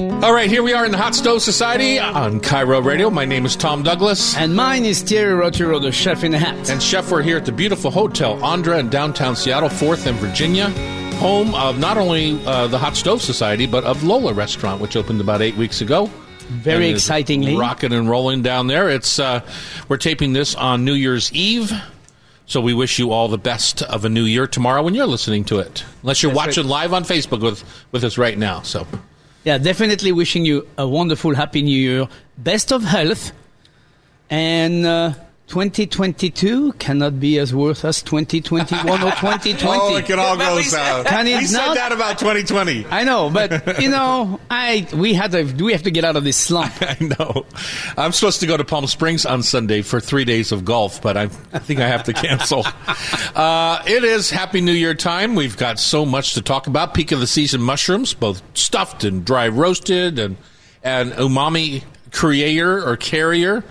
All right, here we are in the Hot Stove Society on KIRO Radio. My name is Tom Douglas. And mine is Thierry Rautureau, the chef in the hat. And chef, we're here at the beautiful Hotel Andra in downtown Seattle, 4th and Virginia, home of not only the Hot Stove Society, but of Lola Restaurant, which opened about 8 weeks ago. Very excitingly. Rocking and rolling down there. We're taping this on New Year's Eve. So we wish you all the best of a new year tomorrow when you're listening to it. Unless you're watching live on Facebook with us right now. So, yeah, definitely wishing you a wonderful, happy new year. Best of health. And 2022 cannot be as worth as 2021 or 2020. Oh, it can all go south. He said that about 2020. I know, but, you know, we have to get out of this slump. I know. I'm supposed to go to Palm Springs on Sunday for 3 days of golf, but I think I have to cancel. It is Happy New Year time. We've got so much to talk about. Peak of the season mushrooms, both stuffed and dry roasted, and umami carrier.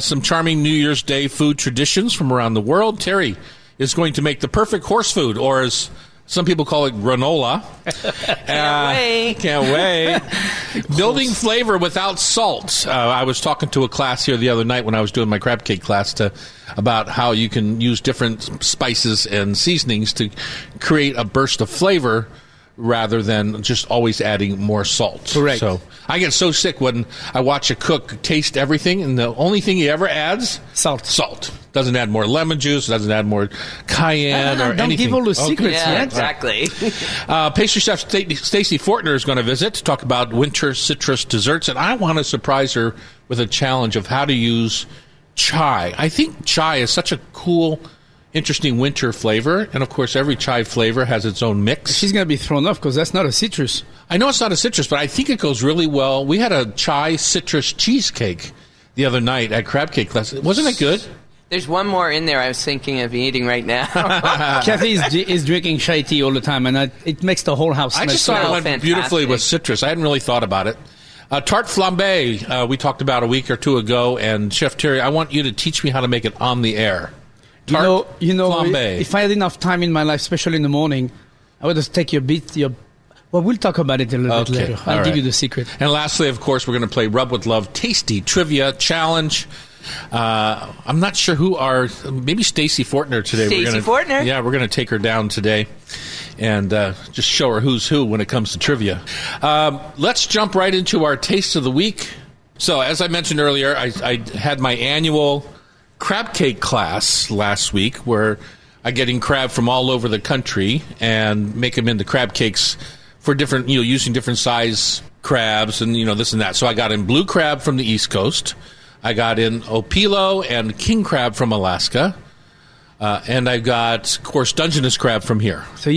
Some charming New Year's Day food traditions from around the world. Terry is going to make the perfect horse food, or as some people call it, granola. Can't wait. Building flavor without salt. I was talking to a class here the other night when I was doing my crab cake class about how you can use different spices and seasonings to create a burst of flavor rather than just always adding more salt. Correct. So I get so sick when I watch a cook taste everything, and the only thing he ever adds... Salt. Doesn't add more lemon juice, doesn't add more cayenne or anything. Don't give all the secrets. Yeah, right? Exactly. Pastry chef Stacey Fortner is going to visit to talk about winter citrus desserts, and I want to surprise her with a challenge of how to use chai. I think chai is such a cool... interesting winter flavor, and of course every chai flavor has its own mix. She's going to be thrown off because that's not a citrus. I know it's not a citrus, but I think it goes really well. We had a chai citrus cheesecake the other night at crab cake class. Wasn't it good? There's one more in there I was thinking of eating right now. Kathy is drinking chai tea all the time, and it makes the whole house smell. I just thought it went beautifully with citrus. I hadn't really thought about it. Tarte flambée, we talked about a week or two ago, and Chef Terry, I want you to teach me how to make it on the air. You know, if I had enough time in my life, especially in the morning, I would just take well, we'll talk about it a little bit later. I'll give you the secret. And lastly, of course, we're going to play Rub With Love Tasty Trivia Challenge. I'm not sure maybe Stacey Fortner today. Fortner? Yeah, we're going to take her down today and just show her who's who when it comes to trivia. Let's jump right into our Taste of the Week. So, as I mentioned earlier, I had my annual... crab cake class last week, where I'm getting crab from all over the country and make them into crab cakes for different, using different size crabs and, this and that. So I got in blue crab from the East Coast. I got in opilo and king crab from Alaska. And I got, of course, Dungeness crab from here. So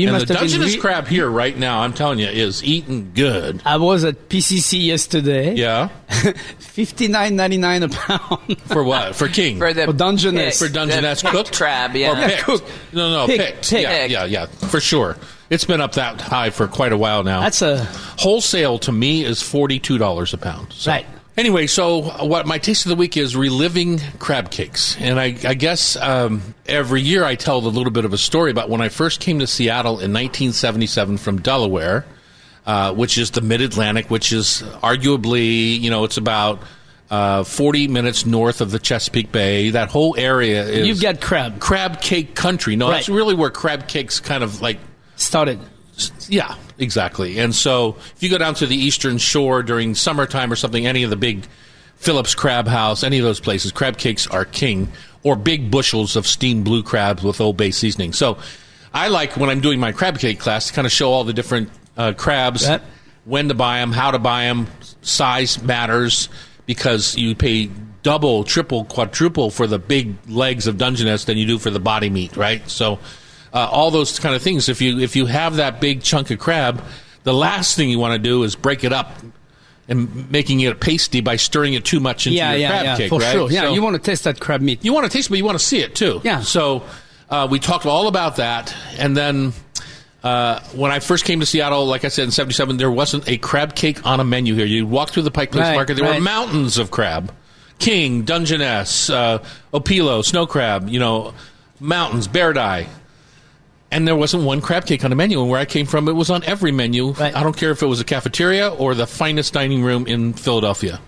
crab here right now, I'm telling you, is eating good. I was at PCC yesterday. Yeah. $59.99 a pound. For what? For king? For Dungeness. For Dungeness cooked crab, yeah. Or picked. Cooked. No, picked. Yeah, for sure. It's been up that high for quite a while now. That's wholesale to me is $42 a pound. So. Right. Anyway, so what my taste of the week is reliving crab cakes. And I guess every year I tell a little bit of a story about when I first came to Seattle in 1977 from Delaware, which is the Mid-Atlantic, which is arguably, it's about 40 minutes north of the Chesapeake Bay. That whole area is... You've got crab. Crab cake country. No, That's really where crab cakes kind of like... started. Yeah, exactly. And so if you go down to the Eastern Shore during summertime or something, any of the big Phillips Crab House, any of those places, crab cakes are king, or big bushels of steamed blue crabs with Old Bay seasoning. So I like, when I'm doing my crab cake class, to kind of show all the different crabs, when to buy them, how to buy them, size matters, because you pay double, triple, quadruple for the big legs of Dungeness than you do for the body meat, right? So... all those kind of things. If you have that big chunk of crab, the last thing you want to do is break it up and making it a pasty by stirring it too much into your crab cake, right? Sure. Yeah, so you want to taste that crab meat. You want to taste it, but you want to see it too. Yeah. So we talked all about that. And then when I first came to Seattle, like I said, in 77, there wasn't a crab cake on a menu here. You walk through the Pike Place Market, there were mountains of crab. King, Dungeness, opilo, snow crab, mountains, bear dye. And there wasn't one crab cake on the menu. And where I came from, it was on every menu. Right. I don't care if it was a cafeteria or the finest dining room in Philadelphia.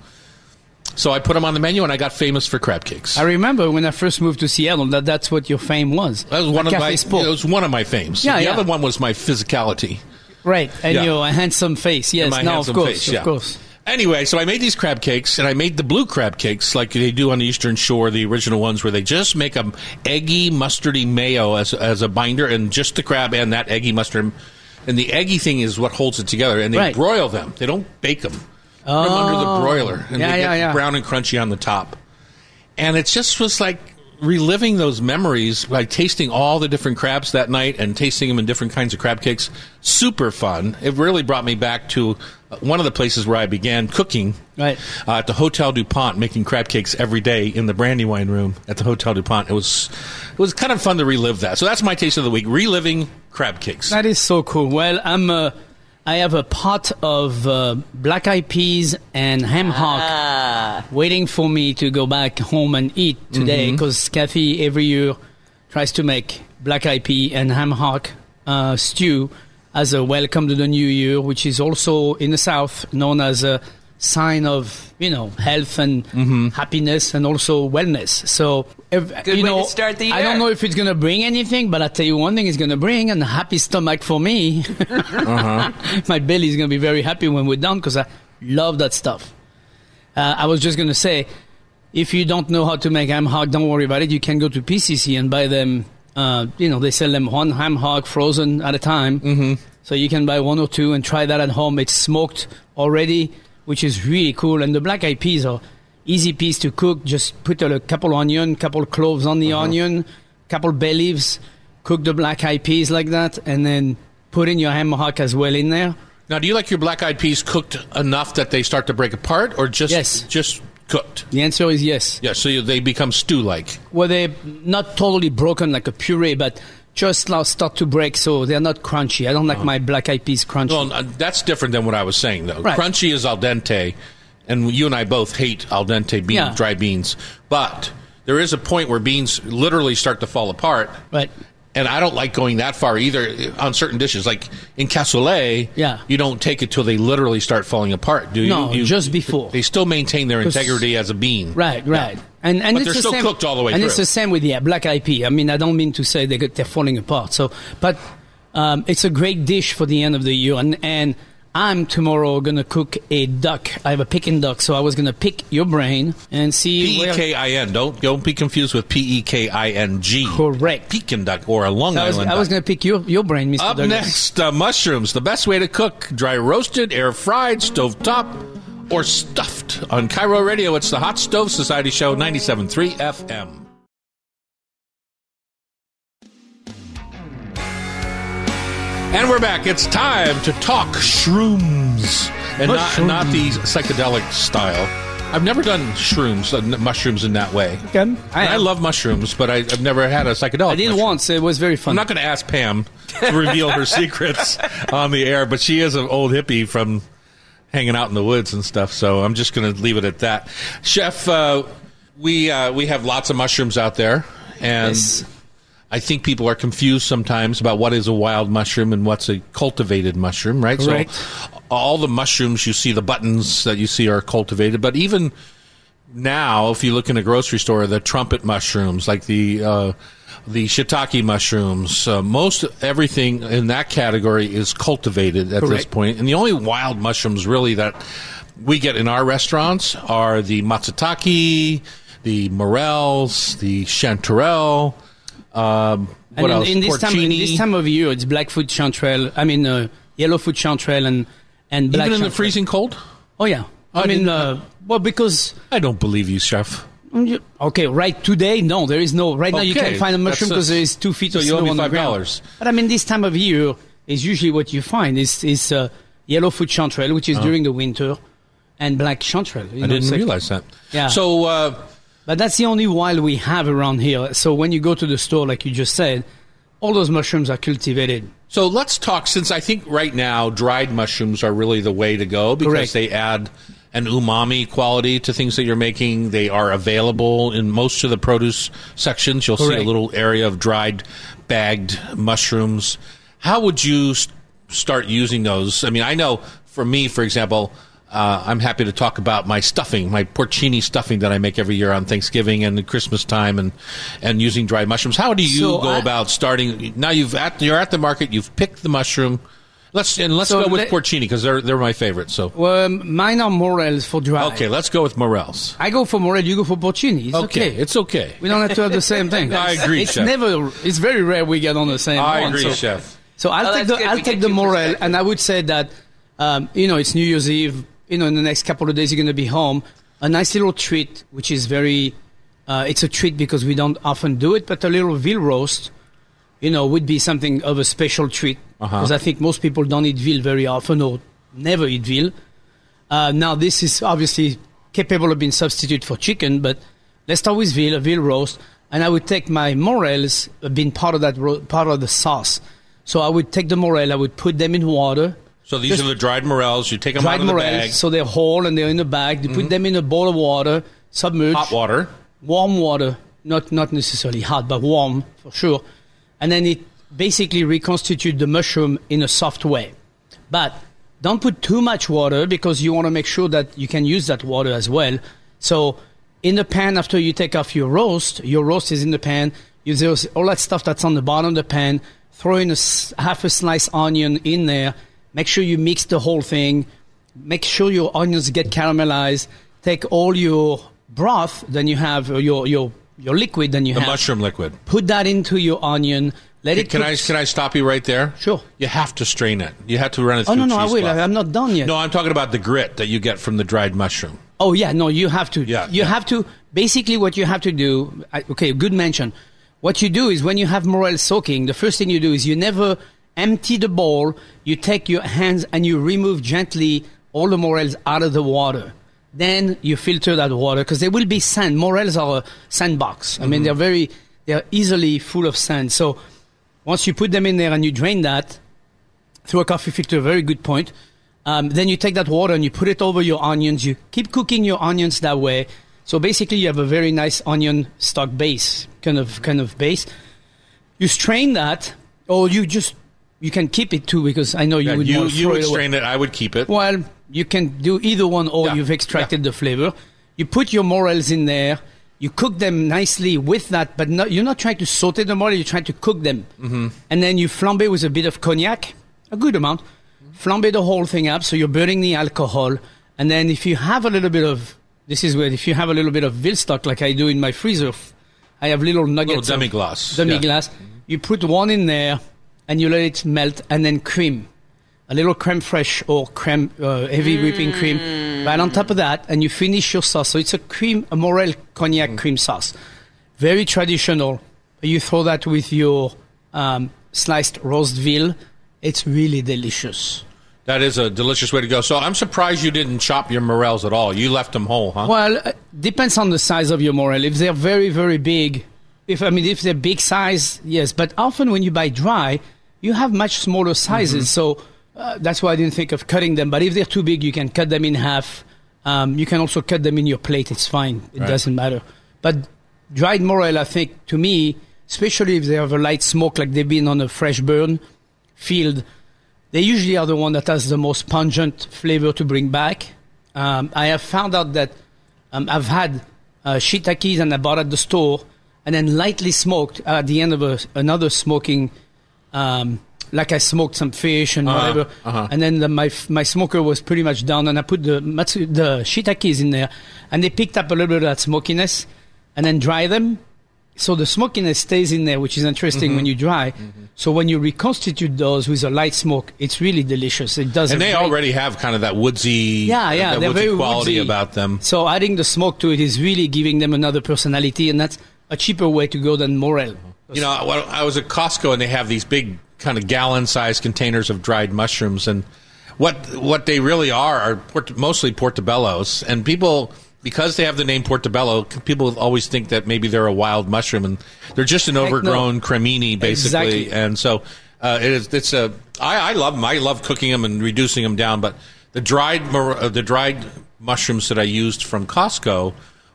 So I put them on the menu, and I got famous for crab cakes. I remember when I first moved to Seattle, that's what your fame was. That was one of Cafe Sport. It was one of my fames. Yeah, the other one was my physicality. Right, and your handsome face. Yes, of course. Anyway, so I made these crab cakes, and I made the blue crab cakes like they do on the Eastern Shore, the original ones, where they just make an eggy, mustardy mayo as a binder, and just the crab and that eggy mustard. And the eggy thing is what holds it together, and they broil them. They don't bake them. Oh. Put them under the broiler, and they get brown and crunchy on the top. And it just was like reliving those memories by tasting all the different crabs that night and tasting them in different kinds of crab cakes. Super fun. It really brought me back to one of the places where I began cooking at the Hotel DuPont, making crab cakes every day in the Brandywine room at the Hotel DuPont. It was kind of fun to relive that. So that's my taste of the week, reliving crab cakes. That is so cool. Well, I have a pot of black eyed peas and ham hock waiting for me to go back home and eat today, because Kathy every year tries to make black eyed pea and ham hock stew as a welcome to the new year, which is also in the South known as a sign of, health and happiness and also wellness. So, to start the year. I don't know if it's going to bring anything, but I'll tell you one thing it's going to bring, and a happy stomach for me. My belly's going to be very happy when we're done, because I love that stuff. I was just going to say, if you don't know how to make ham hock, don't worry about it. You can go to PCC and buy them. They sell them one ham hock frozen at a time. So you can buy one or two and try that at home. It's smoked already, which is really cool. And the black-eyed peas are easy peas to cook. Just put a couple onion, couple cloves on the onion, couple bay leaves. Cook the black-eyed peas like that, and then put in your ham hock as well in there. Now, do you like your black-eyed peas cooked enough that they start to break apart, or just cooked? The answer is yes. Yeah, so they become stew-like. Well, they're not totally broken like a puree, but just now start to break, so they're not crunchy. I don't like my black-eyed peas crunchy. Well, that's different than what I was saying, though. Right. Crunchy is al dente, and you and I both hate al dente beans, dry beans. But there is a point where beans literally start to fall apart. Right. And I don't like going that far either on certain dishes. Like in cassoulet, you don't take it till they literally start falling apart, do you? No, just before. They still maintain their integrity as a bean. Right. Yeah. And but it's they're still same, cooked all the way through. And it's the same with black eyed pea. I mean, I don't mean to say they're falling apart. So, but it's a great dish for the end of the year. And I'm tomorrow going to cook a duck. I have a Pekin duck, so I was going to pick your brain and see. Pekin. Don't be confused with Peking. Correct. Pekin duck or a Long Island duck. I was going to pick your brain, Mr. Douglas. Up next, mushrooms. The best way to cook: dry roasted, air fried, stovetop, or stuffed. On KIRO Radio, it's the Hot Stove Society Show, 97.3 FM. And we're back. It's time to talk shrooms, and not the psychedelic style. I've never done mushrooms in that way. Okay. I love mushrooms, but I've never had a psychedelic. I did once. It was very fun. I'm not going to ask Pam to reveal her secrets on the air, but she is an old hippie from hanging out in the woods and stuff, so I'm just going to leave it at that. Chef, we have lots of mushrooms out there, and I think people are confused sometimes about what is a wild mushroom and what's a cultivated mushroom, right? Correct. So all the mushrooms you see, the buttons that you see are cultivated. But even now, if you look in a grocery store, the trumpet mushrooms, like the shiitake mushrooms, most everything in that category is cultivated at this point. And the only wild mushrooms really that we get in our restaurants are the matsutake, the morels, the chanterelle. What else? In this time of year, it's blackfoot chanterelle. I mean, yellowfoot chanterelle and black. Even in the freezing cold? Oh yeah. Because I don't believe you, Chef. Okay, right today? No, there is no. Right now, you can't find a mushroom because there is 2 feet of snow on the ground. But I mean, this time of year is usually what you find is yellowfoot chanterelle, which is during the winter, and black chanterelle. I didn't realize that. Yeah. So. But that's the only wild we have around here. So when you go to the store, like you just said, all those mushrooms are cultivated. So let's talk, since I think right now dried mushrooms are really the way to go because they add an umami quality to things that you're making. They are available in most of the produce sections. You'll see a little area of dried, bagged mushrooms. How would you start using those? I mean, I know for me, for example, I'm happy to talk about my stuffing, my porcini stuffing that I make every year on Thanksgiving and Christmas time, and using dried mushrooms. How do you go about starting? Now you're at the market, you've picked the mushroom. Let's go with porcini because they're my favorite. So mine are morels for dry. Okay, let's go with morels. I go for morel. You go for porcini. Okay, it's okay. We don't have to have the same thing. I agree, Chef. It's very rare we get on the same. I agree, Chef. So I'll take the morel, and I would say that it's New Year's Eve. In the next couple of days, you're going to be home. A nice little treat, which is it's a treat because we don't often do it, but a little veal roast, would be something of a special treat. Because I think most people don't eat veal very often or never eat veal. Now, this is obviously capable of being substituted for chicken, but let's start with veal, a veal roast. And I would take my morels, being part of that part of the sauce. So I would take the morel, I would put them in water. So these are the dried morels. You take them out of the bag. So they're whole and they're in the bag. You put them in a bowl of water, submerge. Hot water. Warm water. Not necessarily hot, but warm for sure. And then it basically reconstitute the mushroom in a soft way. But don't put too much water because you want to make sure that you can use that water as well. So in the pan, after you take off your roast is in the pan. There's all that stuff that's on the bottom of the pan. Throw in half a sliced onion in there. Make sure you mix the whole thing. Make sure your onions get caramelized. Take all your broth, then you have your liquid, then you have the mushroom liquid. Put that into your onion. Can I stop you right there? Sure. You have to strain it. You have to run it through. No, I will. I'm not done yet. No, I'm talking about the grit that you get from the dried mushroom. Oh yeah, no, you have to. Yeah, you have to. Basically, what you have to do. Okay, good mention. What you do is when you have morel soaking, the first thing you do is you never empty the bowl, you take your hands and you remove gently all the morels out of the water. Then you filter that water because there will be sand. Morels are a sandbox. Mm-hmm. I mean, they're easily full of sand. So once you put them in there and you drain that through a coffee filter, very good point, then you take that water and you put it over your onions. You keep cooking your onions that way. So basically you have a very nice onion stock base, kind of base. You strain that or you can keep it too because I know you would strain it. I would keep it. Well, you can do either one or you've extracted the flavor. You put your morels in there. You cook them nicely with that, but you're not trying to saute the morel. You're trying to cook them. Mm-hmm. And then you flambe with a bit of cognac, a good amount. Mm-hmm. Flambe the whole thing up so you're burning the alcohol. And then if you have a little bit of veal stock like I do in my freezer, I have little nuggets. Little demi-glace. Mm-hmm. You put one in there. And you let it melt, and then cream. A little creme fraiche or heavy whipping cream. Right on top of that, and you finish your sauce. So it's a morel cognac cream sauce. Very traditional. You throw that with your sliced roast veal. It's really delicious. That is a delicious way to go. So I'm surprised you didn't chop your morels at all. You left them whole, huh? Well, depends on the size of your morel. If they're very, very big, if they're big size, yes. But often when you buy dry, you have much smaller sizes, so that's why I didn't think of cutting them. But if they're too big, you can cut them in half. You can also cut them in your plate. It's fine. It doesn't matter. But dried morel, I think, to me, especially if they have a light smoke, like they've been on a fresh burn field, they usually are the one that has the most pungent flavor to bring back. I have found out that I've had shiitakes and I bought at the store, and then lightly smoked at the end of another smoking. Like I smoked some fish and whatever, and then my smoker was pretty much down, and I put the shiitakes in there, and they picked up a little bit of that smokiness, and then dry them, so the smokiness stays in there, which is interesting when you dry. Mm-hmm. So when you reconstitute those with a light smoke, it's really delicious. It does, and they already have kind of that woodsy, that woodsy quality about them. So adding the smoke to it is really giving them another personality, and that's a cheaper way to go than morel. You know, I was at Costco, and they have these big kind of gallon-sized containers of dried mushrooms, and what they really are mostly portobellos. And people, because they have the name portobello, people always think that maybe they're a wild mushroom, and they're just an overgrown cremini, basically. Exactly. And so I love them. I love cooking them and reducing them down, but The dried mushrooms that I used from Costco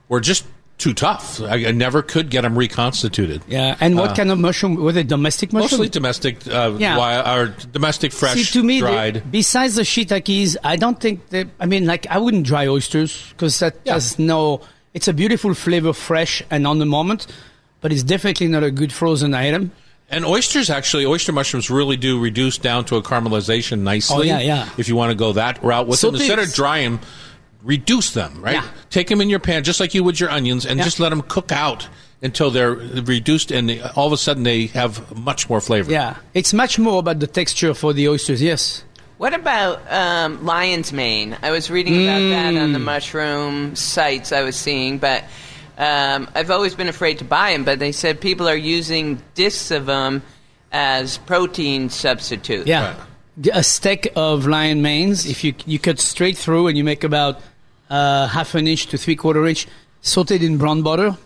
were just too tough. I never could get them reconstituted. Yeah, and what kind of mushroom? Were they domestic mushrooms? Mostly domestic, domestic fresh, see, to me, dried. Besides the shiitakes, I don't think they... I mean, like, I wouldn't dry oysters because that has no... It's a beautiful flavor, fresh and on the moment, but it's definitely not a good frozen item. And oysters, actually, oyster mushrooms really do reduce down to a caramelization nicely. Oh, yeah. If you want to go that route with them. Instead of dry them, reduce them, right? Yeah. Take them in your pan, just like you would your onions, and just let them cook out until they're reduced, and all of a sudden they have much more flavor. Yeah. It's much more about the texture for the oysters, yes. What about lion's mane? I was reading about that on the mushroom sites I was seeing, but... I've always been afraid to buy them, but they said people are using discs of them as protein substitute. Yeah. Right. A stack of lion manes, if you cut straight through and you make about half an inch to 3/4 inch, sauteed in brown butter,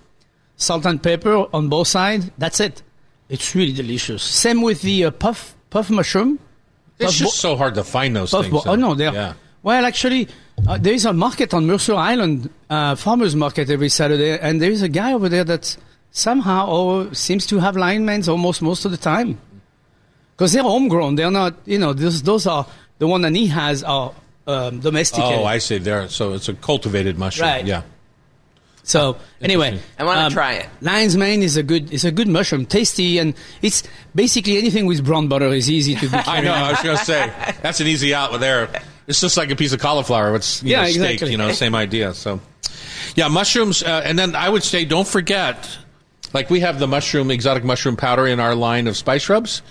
salt and pepper on both sides, that's it. It's really delicious. Same with the puff mushroom. It's just so hard to find those things. Oh, no, they're... Yeah. Well, actually, there is a market on Mercer Island, farmer's market every Saturday, and there is a guy over there that somehow seems to have lion manes almost most of the time. Because they're homegrown. They're not, those are, the one that he has are domesticated. Oh, I see. So it's a cultivated mushroom. Right. Yeah. So anyway, I want to try it. Lion's mane is a good mushroom, tasty, and it's basically anything with brown butter is easy to be. I know. I was going to say that's an easy out there. It's just like a piece of cauliflower. It's steak. Exactly. Same idea. So, yeah, mushrooms, and then I would say don't forget, like we have the exotic mushroom powder in our line of spice rubs.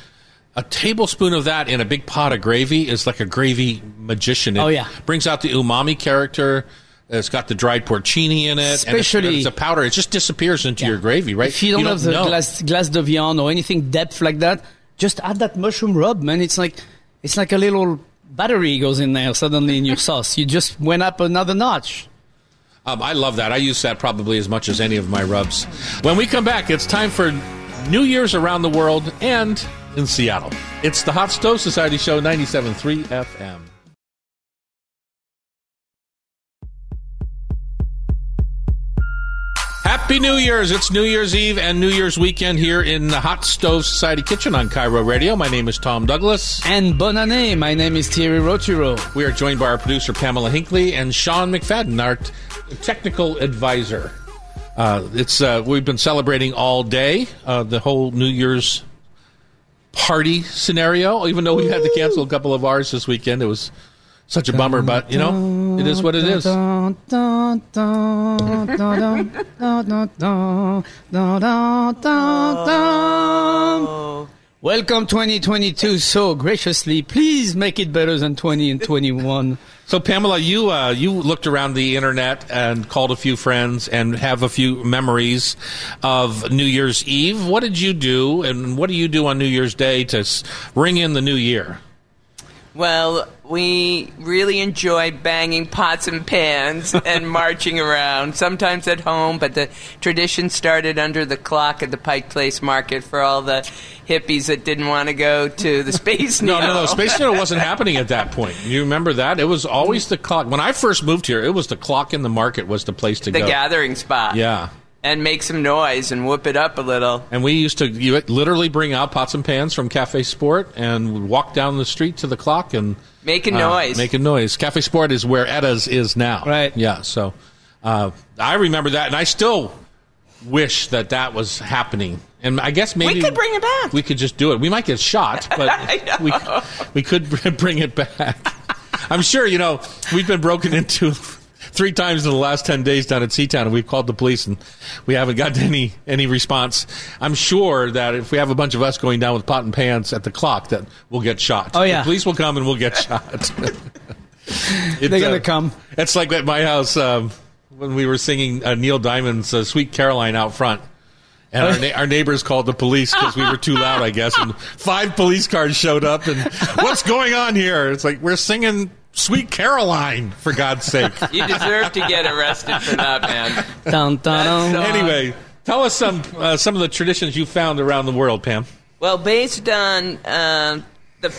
A tablespoon of that in a big pot of gravy is like a gravy magician. It brings out the umami character. It's got the dried porcini in it. Especially, and it's a powder. It just disappears into your gravy, right? If you don't have the glace de viande or anything depth like that, just add that mushroom rub, man. It's like a little battery goes in there suddenly in your sauce. You just went up another notch. I love that. I use that probably as much as any of my rubs. When we come back, it's time for New Year's around the world and in Seattle. It's the Hot Stove Society Show, 97.3 FM. Happy New Year's. It's New Year's Eve and New Year's weekend here in the Hot Stove Society kitchen on KIRO Radio. My name is Tom Douglas. And bonne année. My name is Thierry Rautureau. We are joined by our producer, Pamela Hinckley, and Sean McFadden, our technical advisor. We've been celebrating all day, the whole New Year's party scenario, even though we had to cancel a couple of ours this weekend. It was such a bummer, but, it is what it is. Welcome 2022. So graciously, please make it better than 20 and 21. So, Pamela, you looked around the internet and called a few friends and have a few memories of New Year's Eve. What did you do, and what do you do on New Year's Day to ring in the new year? Well, we really enjoy banging pots and pans and marching around, sometimes at home, but the tradition started under the clock at the Pike Place Market for all the hippies that didn't want to go to the Space Needle. No, Space Needle wasn't happening at that point. You remember that? It was always the clock. When I first moved here, it was the clock in the market was the place to go. The gathering spot. Yeah. And make some noise and whoop it up a little. And we used to literally bring out pots and pans from Cafe Sport and walk down the street to the clock and... Making noise. Making noise. Cafe Sport is where Etta's is now. Right. Yeah, so I remember that, and I still wish that was happening. And I guess maybe... We could bring it back. We could just do it. We might get shot, but we could bring it back. I'm sure, we've been broken into... 3 times in the last 10 days down at Seatown, and we've called the police, and we haven't gotten any response. I'm sure that if we have a bunch of us going down with pot and pans at the clock, that we'll get shot. Oh, yeah. The police will come, and we'll get shot. They're going to come. It's like at my house when we were singing Neil Diamond's Sweet Caroline out front. And our neighbors called the police because we were too loud, I guess. And 5 police cars showed up, and what's going on here? It's like, we're singing Sweet Caroline, for God's sake. You deserve to get arrested for that, man. Dun, dun, dun. Anyway, tell us some of the traditions you found around the world, Pam. Well, based on the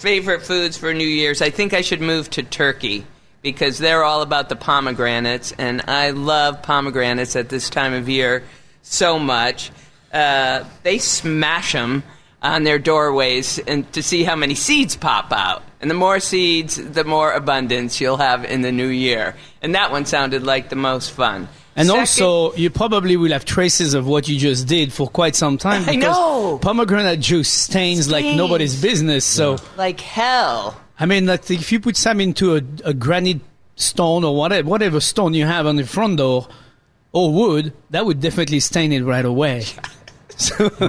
favorite foods for New Year's, I think I should move to Turkey, because they're all about the pomegranates, and I love pomegranates at this time of year so much. They smash them on their doorways and to see how many seeds pop out. And the more seeds, the more abundance you'll have in the new year. And that one sounded like the most fun. And second, also, you probably will have traces of what you just did for quite some time. Because I know. Pomegranate juice stains like nobody's business. So like hell. I mean, like if you put some into a granite stone or whatever stone you have on the front door or wood, that would definitely stain it right away.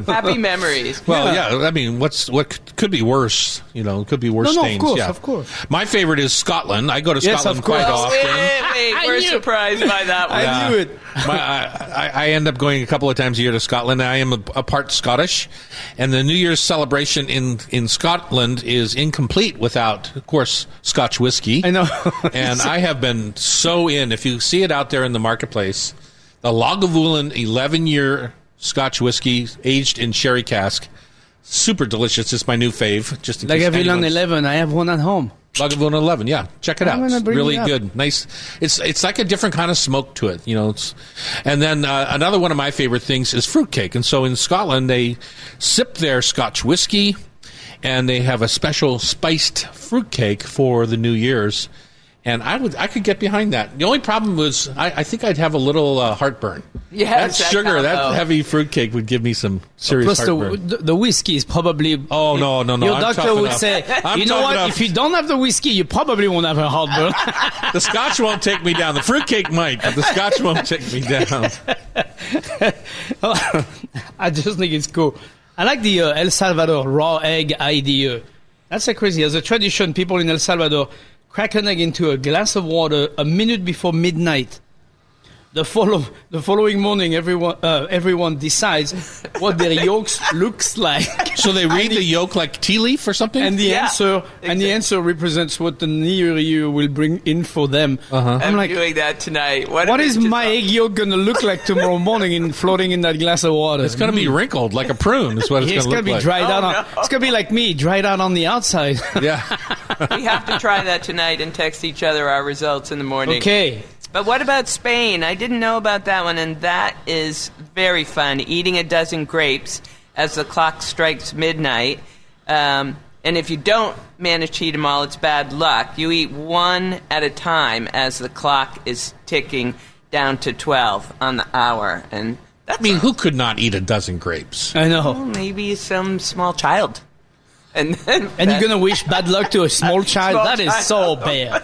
Happy memories. Well, yeah. I mean, what could be worse? You know, it could be worse stains. Of course, of course. My favorite is Scotland. I go to Scotland quite often. Wait, we're surprised by that one. I knew it. I end up going a couple of times a year to Scotland. I am a part Scottish, and the New Year's celebration in Scotland is incomplete without, of course, Scotch whiskey. I know. And I have been so in. If you see it out there in the marketplace, the Lagavulin 11-year Scotch whiskey aged in sherry cask. Super delicious. It's my new fave. Just in case Lagavulin 11. I have one at home. Lagavulin 11, yeah. Check it out. It's really good. Nice. It's like a different kind of smoke to it, you know. And then another one of my favorite things is fruitcake. And so in Scotland, they sip their Scotch whiskey, and they have a special spiced fruitcake for the New Year's. And I could get behind that. The only problem was I think I'd have a little heartburn. Yeah, that heavy fruitcake would give me some serious heartburn. The whiskey is probably... Oh, no. Your doctor would say, you know what, if you don't have the whiskey, you probably won't have a heartburn. The Scotch won't take me down. The fruitcake might, but the Scotch won't take me down. I just think it's cool. I like the El Salvador raw egg idea. That's so crazy. As a tradition, people in El Salvador... crack an egg into a glass of water a minute before midnight. The following morning, everyone decides what their yolks looks like. So they read the yolk like tea leaf or something? And the answer represents what the new year will bring in for them. Uh-huh. I'm like, doing that tonight. What is my egg yolk going to look like tomorrow morning in floating in that glass of water? It's going to be wrinkled like a prune is what it's going to look like. It's going to be like me, dried out on the outside. Yeah. We have to try that tonight and text each other our results in the morning. Okay. But what about Spain? I didn't know about that one, and that is very fun, eating a dozen grapes as the clock strikes midnight. And if you don't manage to eat them all, it's bad luck. You eat one at a time as the clock is ticking down to 12 on the hour. And that's who could not eat a dozen grapes? I know. Well, maybe some small child. And you're going to wish bad luck to a small child? Is so bad.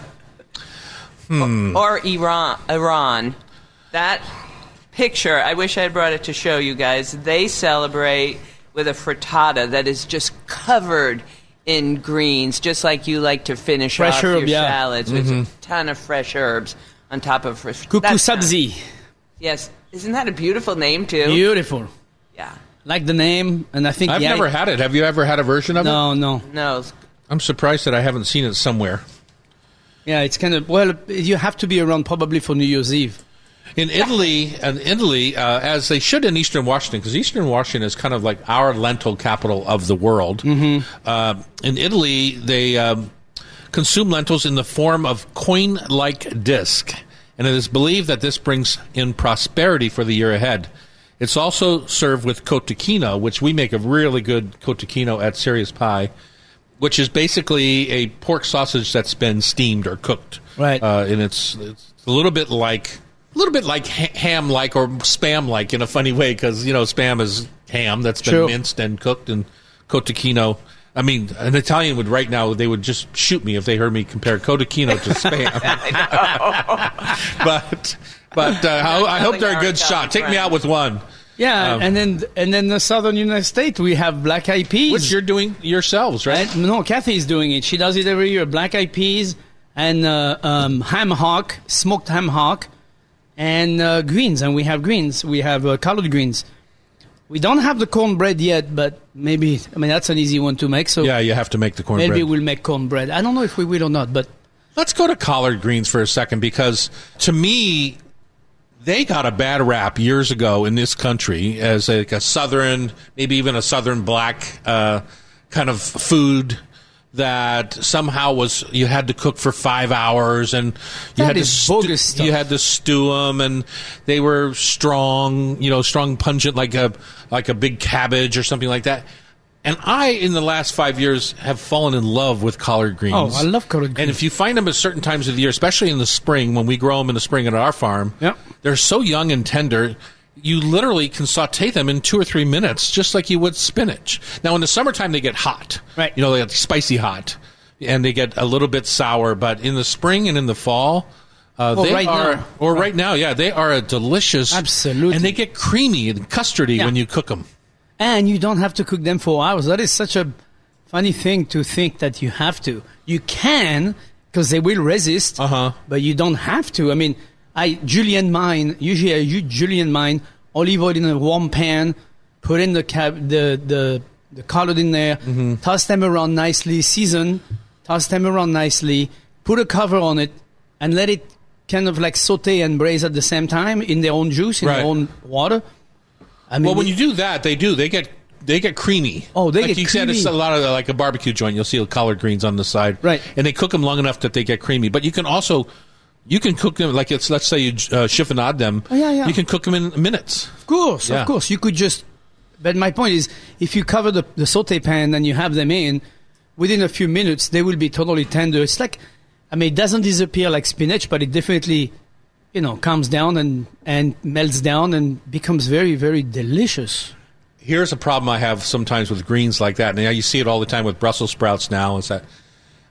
Or Iran. That picture, I wish I had brought it to show you guys. They celebrate with a frittata that is just covered in greens, just like you like to finish fresh off your salads with a ton of fresh herbs on top of fresh. Kuku sabzi. Yes. Isn't that a beautiful name, too? Beautiful. Yeah. Like the name, and I think... I've never had it. Have you ever had a version of it? No. I'm surprised that I haven't seen it somewhere. Yeah, it's kind of, you have to be around probably for New Year's Eve. In Italy, as they should in Eastern Washington, because Eastern Washington is kind of like our lentil capital of the world. Mm-hmm. In Italy, they consume lentils in the form of coin-like disc, and it is believed that this brings in prosperity for the year ahead. It's also served with cotechino, which we make a really good cotechino at Serious Pie, which is basically a pork sausage that's been steamed or cooked, right? And it's a little bit like ham-like or spam-like in a funny way, because spam is ham that's been minced and cooked, and cotechino. I mean, an Italian would right now they would just shoot me if they heard me compare cotechino to spam. I know. but I hope they're a good shot. Take me out with one. Yeah, and then the southern United States, we have black eyed peas. Which you're doing yourselves, right? No, Kathy's doing it. She does it every year. Black eyed peas and ham hock, smoked ham hock, and greens. And we have greens. We have collard greens. We don't have the cornbread yet, but maybe, that's an easy one to make. So yeah, you have to make the cornbread. Maybe we'll make cornbread. I don't know if we will or not, but... Let's go to collard greens for a second, because to me... They got a bad rap years ago in this country as a southern, maybe even a southern black kind of food that somehow was you had to cook for 5 hours, and you had to stew them, and they were strong, pungent, like a big cabbage or something like that. And I, in the last 5 years, have fallen in love with collard greens. Oh, I love collard greens. And if you find them at certain times of the year, especially in the spring, when we grow them in the spring at our farm, yep, they're so young and tender, you literally can saute them in 2 or 3 minutes, just like you would spinach. Now, in the summertime, they get hot. Right. They get spicy hot, and they get a little bit sour. But in the spring and in the fall... they are a delicious... Absolutely. And they get creamy and custardy when you cook them. And you don't have to cook them for hours. That is such a funny thing to think that you have to. You can, because they will resist, but you don't have to. I mean, I julienne mine, olive oil in a warm pan, put in the collard in there, toss them around nicely, season, toss them around nicely, put a cover on it, and let it kind of like saute and braise at the same time in their own juice, in their own water. I mean, when you do that, they get creamy. Oh, they get creamy. Like you said, it's a lot of a barbecue joint. You'll see the collard greens on the side, right? And they cook them long enough that they get creamy. But you can cook them let's say you chiffonade them. Oh, yeah, yeah. You can cook them in minutes. Of course, yeah. Of course. You could just. But my point is, if you cover the saute pan and you have them in, within a few minutes they will be totally tender. It's like, it doesn't disappear like spinach, but it definitely, comes down and melts down and becomes very, very delicious. Here's a problem I have sometimes with greens like that. And you see it all the time with Brussels sprouts now, is that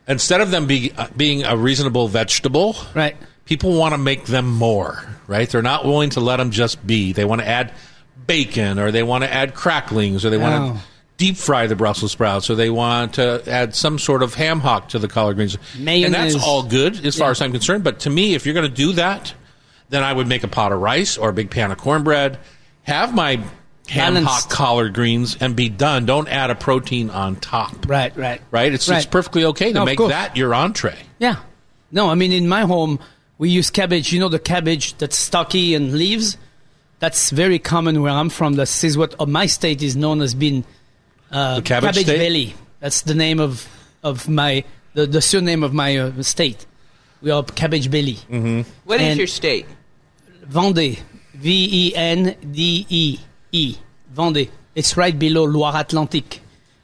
instead of them being a reasonable vegetable, right, people want to make them more, right? They're not willing to let them just be. They want to add bacon, or they want to add cracklings, or they want to deep fry the Brussels sprouts, or they want to add some sort of ham hock to the collard greens. Mayonnaise. And that's all good as far as I'm concerned. But to me, if you're going to do that, then I would make a pot of rice or a big pan of cornbread, have my ham hock collard greens, and be done. Don't add a protein on top. Right? It's perfectly okay to make that your entree. Yeah. No, in my home, we use cabbage. The cabbage that's stocky and leaves? That's very common where I'm from. This is what my state is known as being cabbage belly. That's the name of my, the surname of my state. We are Cabbage Belly. Mm-hmm. What is your state? Vendée. Vendee. Vendée. It's right below Loire-Atlantique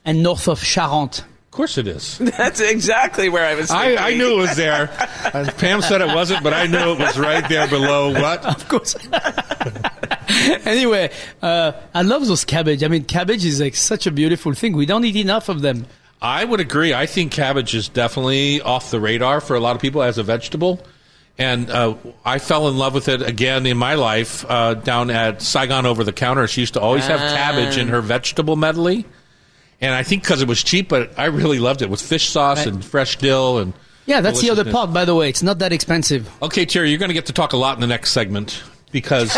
and north of Charente. Of course it is. That's exactly where I was thinking. I knew it was there. Pam said it wasn't, but I knew it was right there below what? Of course. Anyway, I love those cabbage. Cabbage is like such a beautiful thing. We don't eat enough of them. I would agree. I think cabbage is definitely off the radar for a lot of people as a vegetable. And I fell in love with it again in my life down at Saigon Over the Counter. She used to always have cabbage in her vegetable medley. And I think because it was cheap, but I really loved it with fish sauce and fresh dill. And yeah, that's the other part, by the way. It's not that expensive. Okay, Thierry, you're going to get to talk a lot in the next segment, because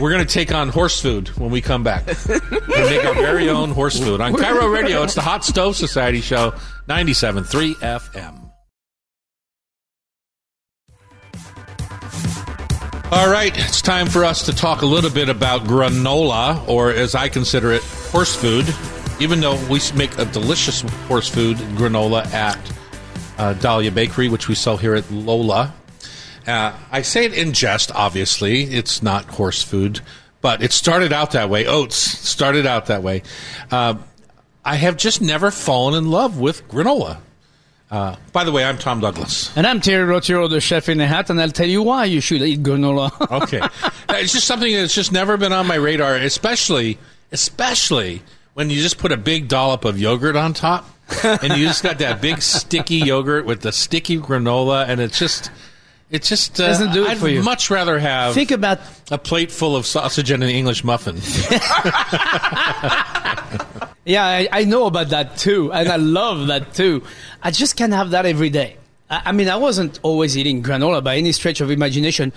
we're going to take on horse food when we come back. We're going to make our very own horse food. On KIRO Radio, it's the Hot Stove Society Show, 97.3 FM. All right, it's time for us to talk a little bit about granola, or as I consider it, horse food, even though we make a delicious horse food granola at Dahlia Bakery, which we sell here at Lola. I say it in jest, obviously. It's not horse food, but it started out that way. Oats started out that way. I have just never fallen in love with granola. By the way, I'm Tom Douglas. And I'm Thierry Rautureau, the chef in a hat, and I'll tell you why you should eat granola. Okay. It's just something that's just never been on my radar, especially when you just put a big dollop of yogurt on top, and you just got that big sticky yogurt with the sticky granola, and it's just... It just doesn't do it for you. I'd much rather have a plate full of sausage and an English muffin. Yeah, I know about that too, and I love that too. I just can't have that every day. I wasn't always eating granola by any stretch of imagination.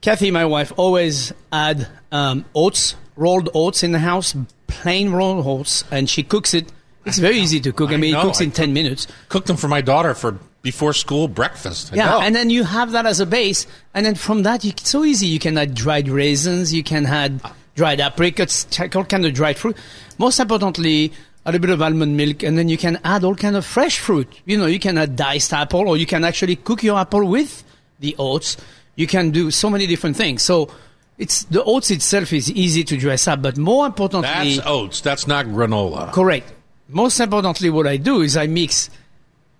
Kathy, my wife, always had oats, rolled oats in the house, plain rolled oats, and she cooks it. It's very easy to cook. It cooks in 10 minutes. Cooked them for my daughter for before school breakfast. And then you have that as a base. And then from that, it's so easy. You can add dried raisins. You can add dried apricots, all kind of dried fruit. Most importantly, a little bit of almond milk, and then you can add all kind of fresh fruit. You know, you can add diced apple, or you can actually cook your apple with the oats. You can do so many different things. So it's the oats itself is easy to dress up, but more importantly... That's oats. That's not granola. Correct. Most importantly, what I do is I mix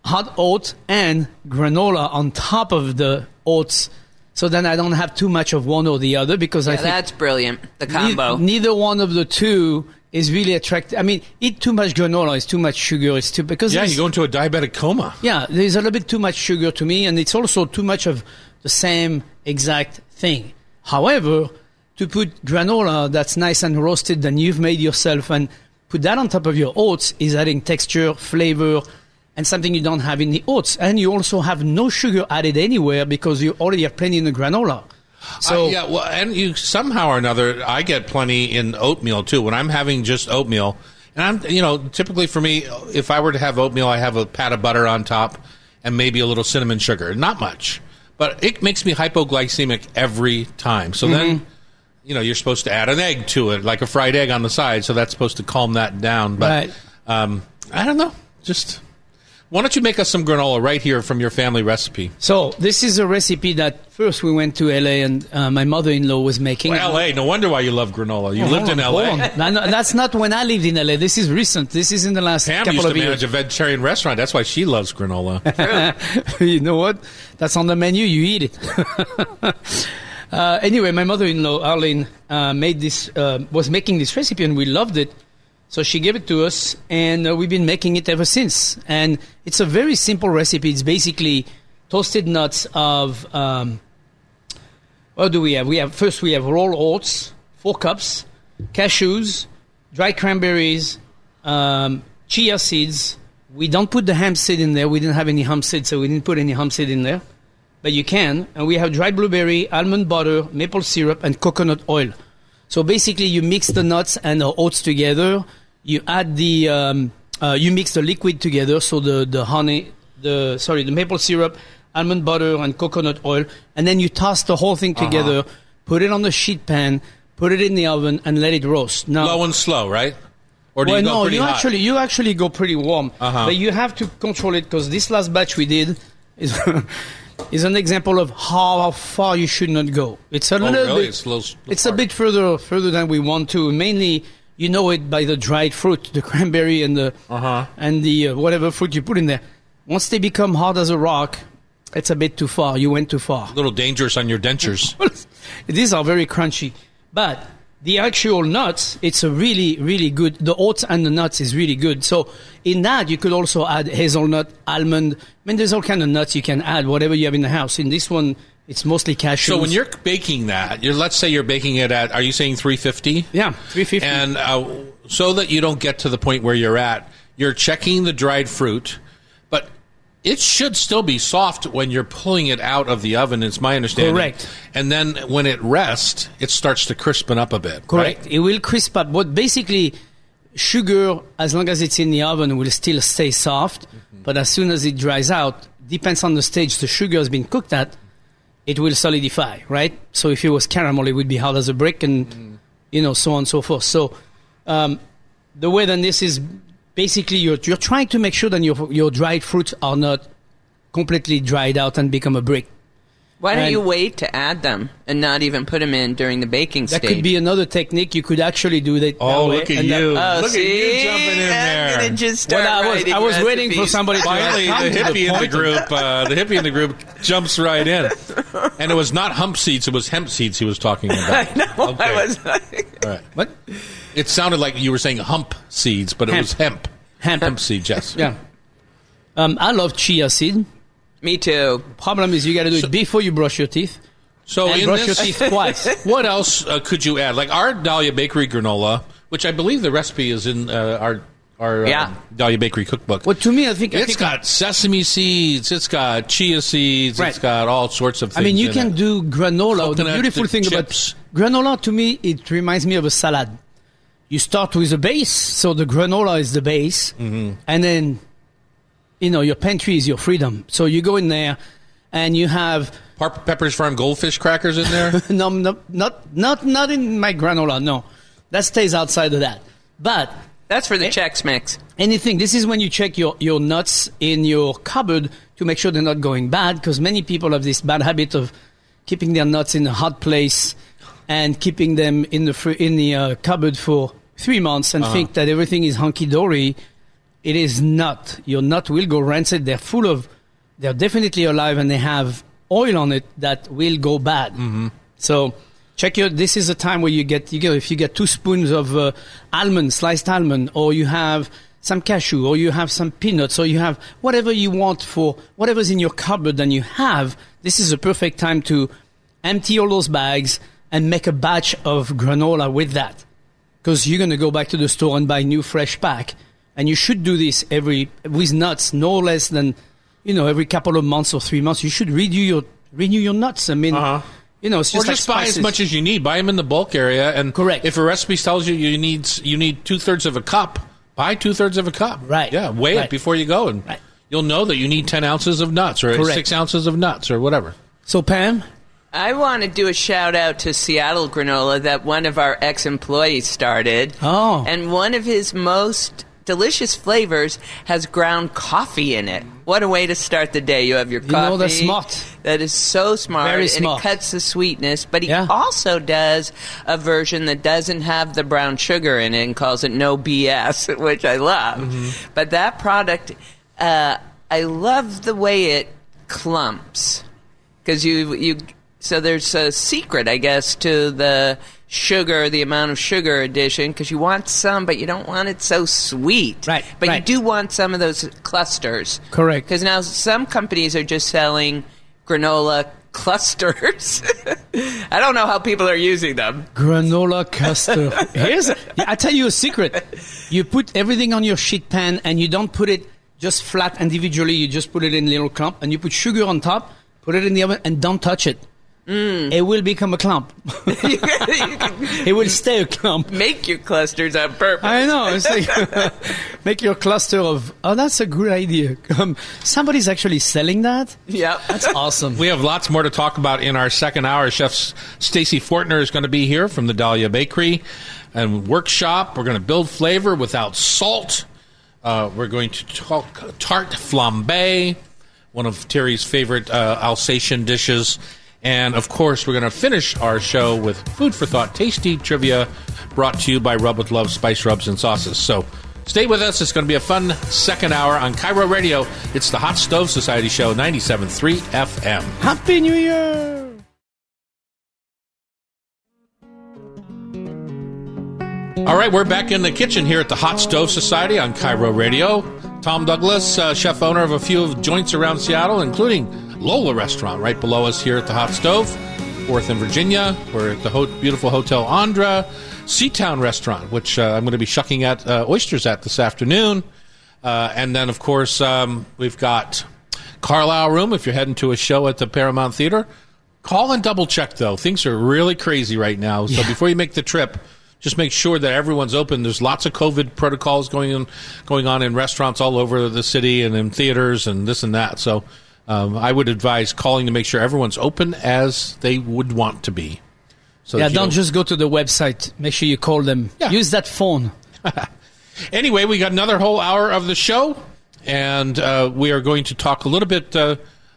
hot oat and granola on top of the oats. So then I don't have too much of one or the other, because I think... that's brilliant, the combo. Neither one of the two is really attractive. I mean, eat too much granola, it's too much sugar. It's too... because yeah, you go into a diabetic coma. Yeah, there's a little bit too much sugar to me, and it's also too much of the same exact thing. However, to put granola that's nice and roasted that you've made yourself and put that on top of your oats is adding texture, flavor, and something you don't have in the oats. And you also have no sugar added anywhere because you already have plenty in the granola. So yeah, well, and you somehow or another, I get plenty in oatmeal too. When I'm having just oatmeal, and I'm, you know, typically for me, if I were to have oatmeal, I have a pat of butter on top and maybe a little cinnamon sugar. Not much, but it makes me hypoglycemic every time. So then, you know, you're supposed to add an egg to it, like a fried egg on the side. So that's supposed to calm that down. But I don't know, just... why don't you make us some granola right here from your family recipe? So this is a recipe that first we went to L.A. and my mother-in-law was making. Well, L.A., no wonder why you love granola. You lived in L.A. No, that's not when I lived in L.A. This is recent. This is in the last couple of years. Pam used to manage a vegetarian restaurant. That's why she loves granola. You know what? That's on the menu. You eat it. Anyway, my mother-in-law, Arlene, was making this recipe, and we loved it. So she gave it to us, and we've been making it ever since. And it's a very simple recipe. It's basically toasted nuts of, what do we have? We have raw oats, 4 cups, cashews, dried cranberries, chia seeds. We don't put the hemp seed in there. We didn't have any hemp seed, so we didn't put any hemp seed in there. But you can. And we have dried blueberry, almond butter, maple syrup, and coconut oil. So basically, you mix the nuts and the oats together. You add the you mix the liquid together, so the maple syrup, almond butter, and coconut oil, and then you toss the whole thing together. Put it on the sheet pan, put it in the oven, and let it roast. Now, low and slow, right? Or do you go pretty hot? You actually go pretty warm, but you have to control it, because this last batch we did is is an example of how far you should not go. It's a little bit. It's a bit further than we want to. Mainly, you know it by the dried fruit, the cranberry and the whatever fruit you put in there. Once they become hard as a rock, it's a bit too far. You went too far. A little dangerous on your dentures. These are very crunchy, but the actual nuts, it's a really, really good. The oats and the nuts is really good. So in that, you could also add hazelnut, almond. I mean, there's all kind of nuts you can add, whatever you have in the house. In this one, it's mostly cashews. So when you're baking that, let's say you're baking it at, are you saying 350? Yeah, 350. And so that you don't get to the point where you're at, you're checking the dried fruit, but it should still be soft when you're pulling it out of the oven, it's my understanding. Correct. And then when it rests, it starts to crispen up a bit. Correct. Right? It will crisp up. But basically, sugar, as long as it's in the oven, will still stay soft. Mm-hmm. But as soon as it dries out, depends on the stage the sugar has been cooked at, it will solidify, right? So if it was caramel, it would be hard as a brick and, you know, so on and so forth. So the way that this is... basically, you're trying to make sure that your dried fruits are not completely dried out and become a brick. Why don't you wait to add them and not even put them in during the baking stage? That could be another technique. You could actually do that. Oh, look at you. Look at you jumping in there. I'm just start I was waiting for somebody to finally, the hippie in the group jumps right in. And it was not hump seeds. It was hemp seeds he was talking about. I know. Okay. I was like... All right. What? It sounded like you were saying hump seeds, but it was hemp. Hemp seeds, yes. Yeah. I love chia seed. Me too. Problem is, you got to do it before you brush your teeth. So and brush your teeth twice. What else could you add? Like our Dahlia Bakery granola, which I believe the recipe is in our Dahlia Bakery cookbook. Well, to me, I think it's got sesame seeds, it's got chia seeds, right. It's got all sorts of things. I mean, you can do granola. The beautiful thing about granola, to me, it reminds me of a salad. You start with a base, so the granola is the base, and then... you know, your pantry is your freedom. So you go in there and you have... Pepperidge Farm Goldfish crackers in there? No, not in my granola, no. That stays outside of that. But That's for the Chex Mix. Anything. This is when you check your nuts in your cupboard to make sure they're not going bad, because many people have this bad habit of keeping their nuts in a hot place and keeping them in the cupboard for 3 months and think that everything is hunky-dory. It is not. Your nut will go rancid. They're definitely alive, and they have oil on it that will go bad. Mm-hmm. So this is a time where if you get 2 spoons of sliced almond, or you have some cashew, or you have some peanuts, or you have whatever you want for whatever's in your cupboard and you have, this is a perfect time to empty all those bags and make a batch of granola with that. Because you're going to go back to the store and buy new fresh pack. And you should do this with nuts, no less than, every couple of months or 3 months. You should renew your nuts. I mean... Uh-huh. Or just buy as much as you need. Buy them in the bulk area. And correct. If a recipe tells you you need 2/3 of a cup, buy 2/3 of a cup. Right. Yeah, weigh it before you go, and you'll know that you need 10 ounces of nuts or 6 ounces of nuts or whatever. So, Pam? I want to do a shout-out to Seattle Granola that one of our ex-employees started. Oh. And one of his most delicious flavors has ground coffee in it. What a way to start the day. You have your coffee. That's smart. That is so smart. Very smart. And it cuts the sweetness. But he also does a version that doesn't have the brown sugar in it and calls it No BS, which I love. Mm-hmm. But that product, I love the way it clumps. Because so there's a secret, I guess, to the amount of sugar addition, because you want some, but you don't want it so sweet. Right. But you do want some of those clusters. Correct. Because now some companies are just selling granola clusters. I don't know how people are using them. Granola cluster. I tell you a secret. You put everything on your sheet pan, and you don't put it just flat individually. You just put it in a little clump, and you put sugar on top, put it in the oven, and don't touch it. Mm. It will become a clump. It will stay a clump. Make your clusters on purpose. I know. It's like, make your cluster of, that's a good idea. Somebody's actually selling that? Yeah. That's awesome. We have lots more to talk about in our second hour. Chef Stacey Fortner is going to be here from the Dahlia Bakery and workshop. We're going to build flavor without salt. We're going to talk tart flambé, one of Terry's favorite Alsatian dishes. And, of course, we're going to finish our show with Food for Thought Tasty Trivia, brought to you by Rub With Love Spice Rubs and Sauces. So stay with us. It's going to be a fun second hour on KIRO Radio. It's the Hot Stove Society Show, 97.3 FM. Happy New Year! All right, we're back in the kitchen here at the Hot Stove Society on KIRO Radio. Tom Douglas, chef owner of a few of joints around Seattle, including Lola Restaurant, right below us here at the Hot Stove, 4th in Virginia. We're at the beautiful Hotel Andra, Seatown Restaurant, which I'm going to be shucking at oysters at this afternoon. And then, of course, we've got Carlisle Room if you're heading to a show at the Paramount Theater. Call and double-check, though. Things are really crazy right now. So before you make the trip, just make sure that everyone's open. There's lots of COVID protocols going on in restaurants all over the city and in theaters and this and that. So I would advise calling to make sure everyone's open as they would want to be. So don't just go to the website. Make sure you call them. Yeah. Use that phone. Anyway, we got another whole hour of the show, and we are going to talk a little bit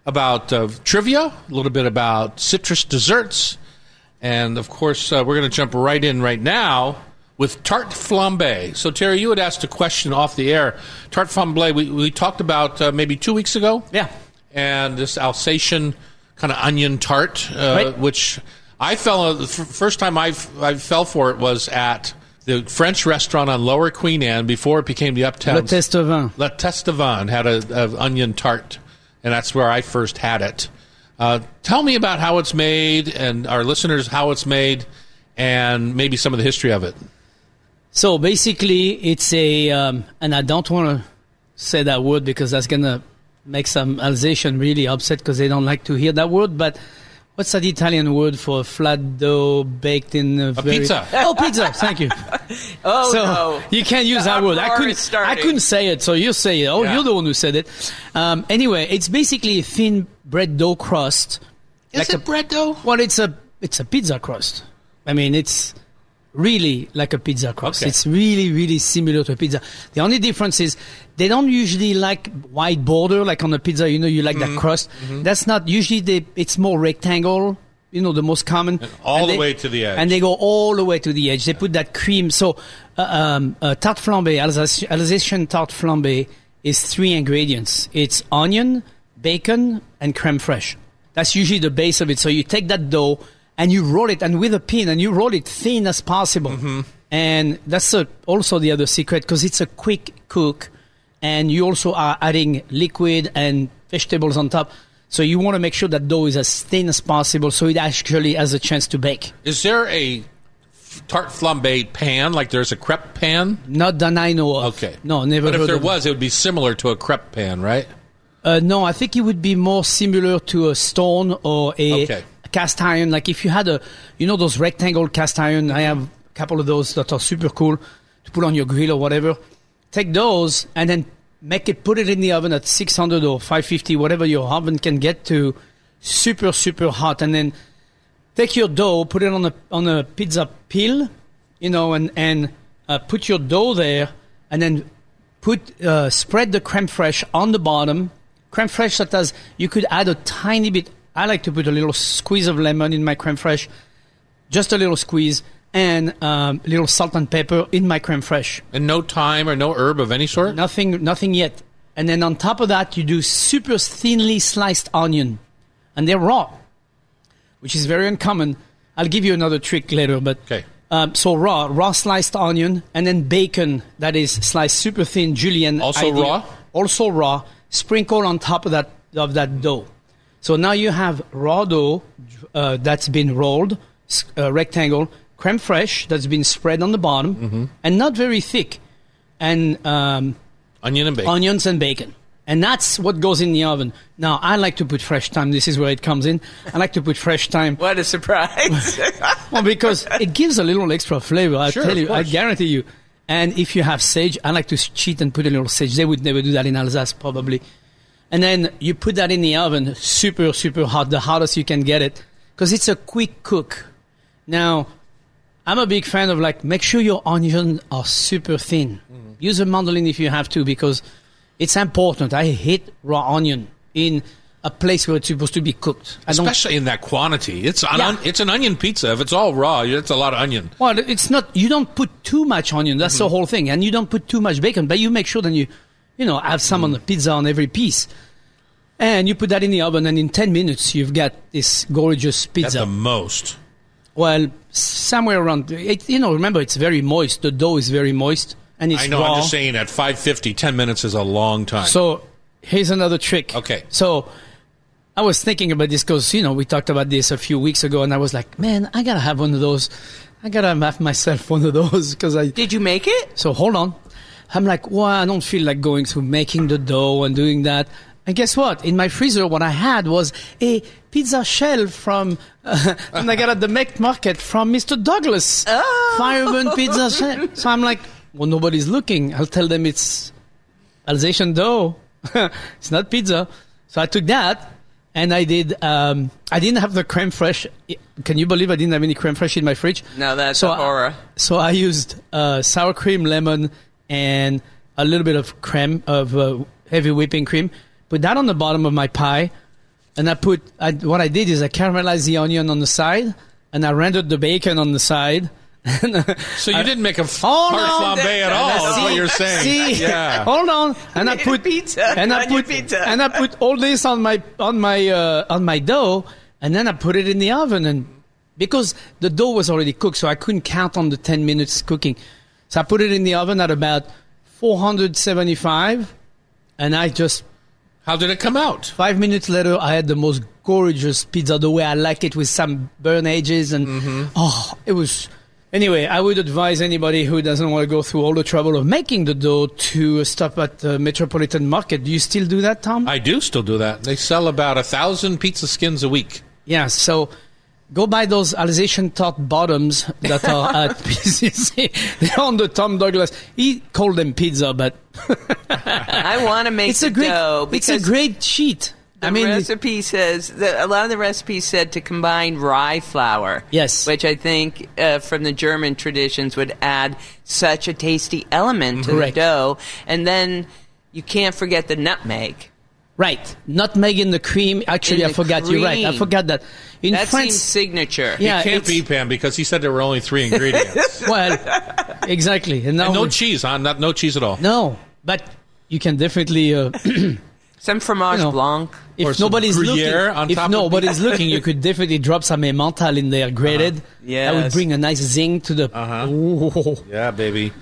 about trivia, a little bit about citrus desserts, and, of course, we're going to jump right in right now with tarte flambée. So, Terry, you had asked a question off the air. Tarte flambée, we talked about maybe 2 weeks ago. Yeah. And this Alsatian kind of onion tart, which I first time I fell for it was at the French restaurant on Lower Queen Anne before it became the Uptown. Le Testavin. Le Testavin had an onion tart, and that's where I first had it. Tell me about how it's made, and our listeners how it's made, and maybe some of the history of it. So basically, it's and I don't want to say that word because that's going to make some Alsatian really upset because they don't like to hear that word. But what's that Italian word for a flat dough baked in a pizza? Oh, pizza. Thank you. You can't use that word. I couldn't say it, so you say it. Oh, yeah. You're the one who said it. Anyway, it's basically a thin bread dough crust. Is it bread dough? Well, it's a pizza crust. I mean, it's really like a pizza crust. Okay. It's really, really similar to a pizza. The only difference is they don't usually like wide border, like on a pizza, you know, you like that crust. Mm-hmm. That's not, usually it's more rectangle, you know, the most common. And all the way to the edge. And they go all the way to the edge. They put that cream. So tarte flambée, Alsatian tarte flambée is 3 ingredients. It's onion, bacon, and crème fraîche. That's usually the base of it. So you take that dough and you roll it, and with a pin, and you roll it thin as possible. Mm-hmm. And that's also the other secret, because it's a quick cook, and you also are adding liquid and vegetables on top. So you want to make sure that dough is as thin as possible, so it actually has a chance to bake. Is there a tarte flambée pan, like there's a crepe pan? Not that I know of. Okay. No, never. But if there was, it would be similar to a crepe pan, right? No, I think it would be more similar to a stone or a... Okay. Cast iron, like if you had those rectangle cast iron, I have a couple of those that are super cool to put on your grill or whatever. Take those and then put it in the oven at 600 or 550, whatever your oven can get to, super, super hot. And then take your dough, put it on a pizza peel, you know, and put your dough there, and then spread the creme fraiche on the bottom. Creme fraiche that has, you could add a tiny bit. I like to put a little squeeze of lemon in my crème fraîche, just a little squeeze, and a little salt and pepper in my crème fraîche. And no thyme or no herb of any sort? Nothing yet. And then on top of that, you do super thinly sliced onion, and they're raw, which is very uncommon. I'll give you another trick later, but okay. So raw sliced onion, and then bacon that is sliced super thin, julienne. Also idea. Raw? Also raw. Sprinkle on top of that dough. So now you have raw dough that's been rolled, rectangle, crème fraîche that's been spread on the bottom, and not very thick, and onions and bacon. And that's what goes in the oven. Now, I like to put fresh thyme. This is where it comes in. I like to put fresh thyme. What a surprise. Well, because it gives a little extra flavor, I guarantee you. And if you have sage, I like to cheat and put a little sage. They would never do that in Alsace, probably. And then you put that in the oven, super, super hot, the hottest you can get it, because it's a quick cook. Now, I'm a big fan of, like, make sure your onions are super thin. Mm-hmm. Use a mandolin if you have to, because it's important. I hate raw onion in a place where it's supposed to be cooked. Especially in that quantity. It's an onion pizza. If it's all raw, it's a lot of onion. Well, it's not. You don't put too much onion. That's the whole thing. And you don't put too much bacon, but you make sure that you have some on the pizza on every piece. And you put that in the oven, and in 10 minutes, you've got this gorgeous pizza. At the most. Well, somewhere around, remember, it's very moist. The dough is very moist, and it's raw. I know, raw. I'm just saying, at 550, 10 minutes is a long time. So, here's another trick. Okay. So, I was thinking about this because, we talked about this a few weeks ago, and I was like, man, I got to have one of those. I got to have myself one of those. Did you make it? So, hold on. I'm like, well, I don't feel like going through making the dough and doing that. And guess what? In my freezer, what I had was a pizza shell from, and I got at the market from Mr. Douglas. Oh. Fireman pizza shell. So I'm like, well, nobody's looking. I'll tell them it's Alsatian dough. It's not pizza. So I took that, and I did, I didn't have the crème fraîche. Can you believe I didn't have any crème fraîche in my fridge? No, that's a horror. So I used sour cream, lemon, and a little bit of creme, of heavy whipping cream. Put that on the bottom of my pie, and what I did is I caramelized the onion on the side, and I rendered the bacon on the side. So you didn't make a tarte flambé at all, that's what you're saying. See, yeah. Hold on, and I put pizza, and I put all this on my dough, and then I put it in the oven, and because the dough was already cooked, so I couldn't count on the 10 minutes cooking. So I put it in the oven at about 475, and I just... How did it come out? 5 minutes later, I had the most gorgeous pizza, the way I like it, with some burnt edges, and it was... Anyway, I would advise anybody who doesn't want to go through all the trouble of making the dough to stop at the Metropolitan Market. Do you still do that, Tom? I do still do that. They sell about 1,000 pizza skins a week. Yeah, so... Go buy those Alsatian tart bottoms that are at PCC. They're on the Tom Douglas. He called them pizza, but... I want to make the dough. It's a great cheat. The recipe says that a lot of the recipes said to combine rye flour. Yes, which I think from the German traditions would add such a tasty element to the dough. And then you can't forget the nutmeg. Right, nutmeg in the cream. Actually, I forgot. Cream. You're right. I forgot that. In that France, seems signature. Yeah, it can't be, Pam, because he said there were only 3 ingredients. Well, exactly. And no cheese, huh? No cheese at all. No, but you can definitely. Some fromage blanc. If nobody's looking, you could definitely drop some emmental in there, grated. Yeah, that would bring a nice zing to the. Ooh. Yeah, baby.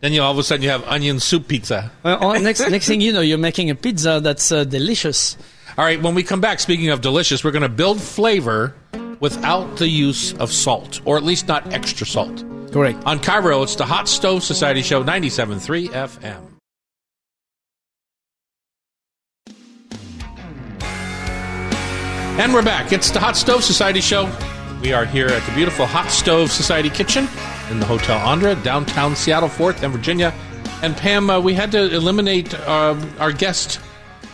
Then all of a sudden you have onion soup pizza. Well, next thing you know, you're making a pizza that's delicious. All right, when we come back, speaking of delicious, we're going to build flavor without the use of salt, or at least not extra salt. Correct. On KIRO, it's the Hot Stove Society Show, 97.3 FM. And we're back. It's the Hot Stove Society Show. We are here at the beautiful Hot Stove Society Kitchen in the Hotel Andra, downtown Seattle, 4th and Virginia. And Pam, we had to eliminate our guest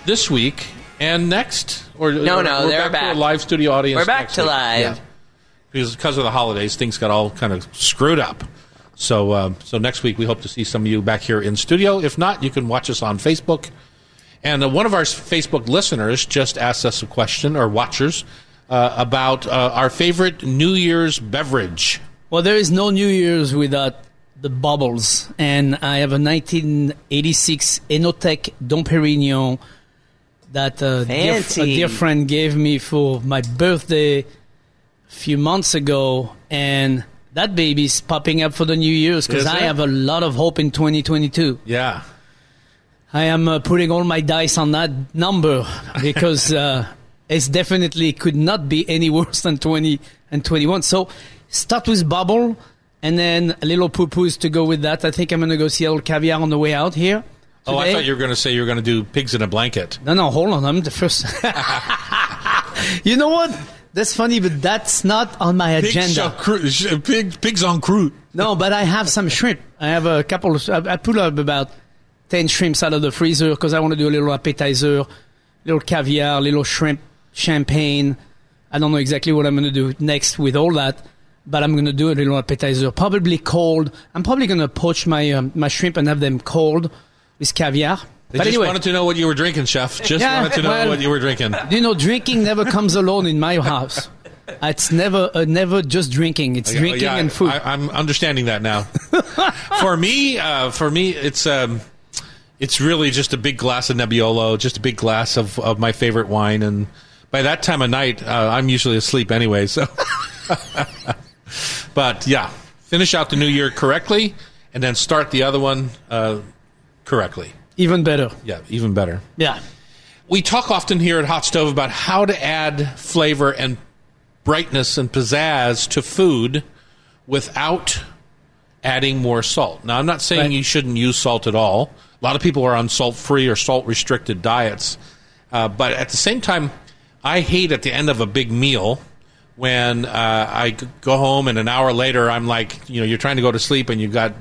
this week and next. We're they're back. To a live studio audience. We're back to live. Yeah. Because of the holidays, things got all kind of screwed up. So next week we hope to see some of you back here in studio. If not, you can watch us on Facebook. And one of our Facebook listeners just asked us a question, or watchers, about our favorite New Year's beverage. Well, there is no New Year's without the bubbles, and I have a 1986 Enotec Dom Pérignon that a dear friend gave me for my birthday a few months ago, and that baby's popping up for the New Year's because I have a lot of hope in 2022. Yeah. I am putting all my dice on that number because it definitely could not be any worse than 20 and 21. So start with bubble and then a little poo-poos to go with that. I think I'm going to go see El Caviar on the way out here today. Oh, I thought you were going to say you were going to do pigs in a blanket. No, hold on. I'm the first. You know what? That's funny, but that's not on my agenda. Pigs on croûte. No, but I have some shrimp. I have a couple of... I pull up about 10 shrimps out of the freezer because I want to do a little appetizer, little caviar, little shrimp, champagne. I don't know exactly what I'm going to do next with all that, but I'm going to do a little appetizer, probably cold. I'm probably going to poach my shrimp and have them cold with caviar. Anyway, wanted to know what you were drinking, Chef. Wanted to know what you were drinking. You know, drinking never comes alone in my house. It's never just drinking. It's drinking and food. I'm understanding that now. For me, it's really just a big glass of Nebbiolo, just a big glass of my favorite wine. And by that time of night, I'm usually asleep anyway. So, but yeah, finish out the new year correctly and then start the other one correctly. Even better. Yeah, even better. Yeah. We talk often here at Hot Stove about how to add flavor and brightness and pizzazz to food without adding more salt. Now, I'm not saying you shouldn't use salt at all. A lot of people are on salt-free or salt-restricted diets. But at the same time, I hate at the end of a big meal when I go home and an hour later I'm like, you're trying to go to sleep and you've got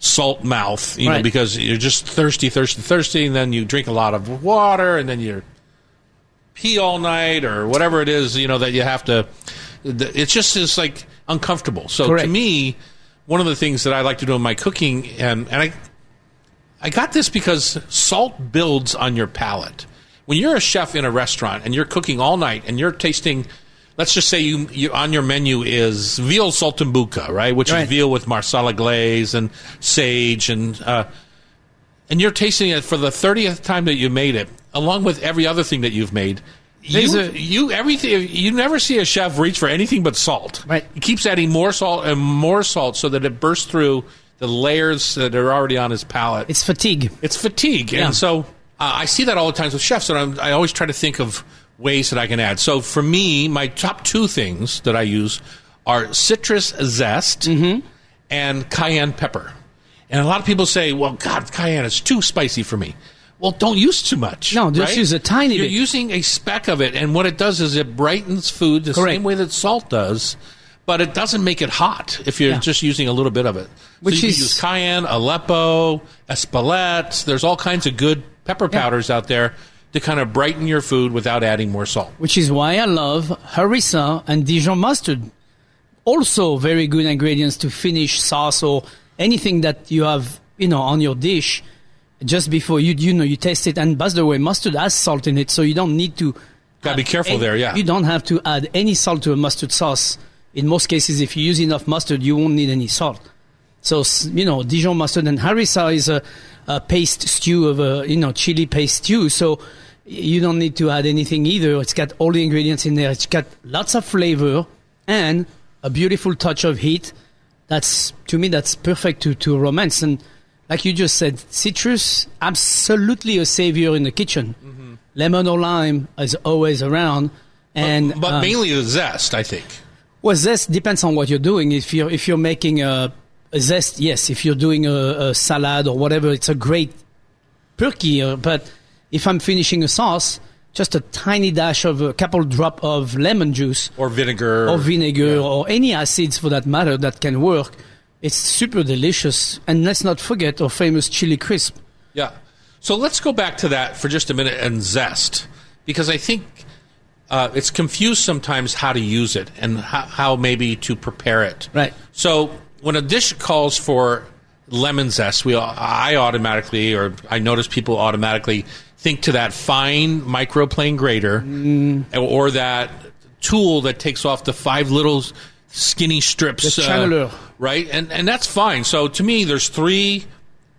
salt mouth, you know, because you're just thirsty, and then you drink a lot of water, and then you pee all night or whatever it is, that you have to... It's just is like uncomfortable. So to me, one of the things that I like to do in my cooking, and I got this because salt builds on your palate. When you're a chef in a restaurant and you're cooking all night and you're tasting, let's just say you on your menu is veal saltimbocca, right? Which is veal with marsala glaze and sage, and you're tasting it for the 30th time that you made it, along with every other thing that you've made. You never see a chef reach for anything but salt. Right. He keeps adding more salt and more salt so that it bursts through the layers that are already on his palate. It's fatigue. Yeah. And so I see that all the time with chefs, and I always try to think of ways that I can add. So for me, my top 2 things that I use are citrus zest and cayenne pepper. And a lot of people say, well, God, cayenne is too spicy for me. Well, don't use too much. No, just use a tiny bit. You're using a speck of it, and what it does is it brightens food the same way that salt does. But it doesn't make it hot if you're just using a little bit of it. Which so you can use cayenne, Aleppo, Espelette. There's all kinds of good pepper powders out there to kind of brighten your food without adding more salt. Which is why I love harissa and Dijon mustard. Also very good ingredients to finish sauce or anything that you have, you know, on your dish. Just before you taste it. And by the way, mustard has salt in it, so you don't need to... Gotta be careful there, yeah. You don't have to add any salt to a mustard sauce. In most cases, if you use enough mustard, you won't need any salt. So, you know, Dijon mustard and harissa is a paste stew of a, you know, chili paste stew. So you don't need to add anything either. It's got all the ingredients in there. It's got lots of flavor and a beautiful touch of heat. That's, to me, that's perfect to romance. And like you just said, citrus, absolutely a savior in the kitchen. Mm-hmm. Lemon or lime is always around. And but mainly the zest, I think. Well, zest depends on what you're doing. If you're making a zest, yes. If you're doing a salad or whatever, it's a great perky. But if I'm finishing a sauce, just a tiny dash of a couple drop of lemon juice. Or vinegar. Yeah. Or any acids for that matter that can work. It's super delicious. And let's not forget our famous chili crisp. Yeah. So let's go back to that for just a minute and zest. Because I think... it's confused sometimes how to use it and how maybe to prepare it. Right. So when a dish calls for lemon zest, I notice people automatically think to that fine microplane grater or that tool that takes off the 5 little skinny strips. The chandelier. Right? And that's fine. So to me, there's 3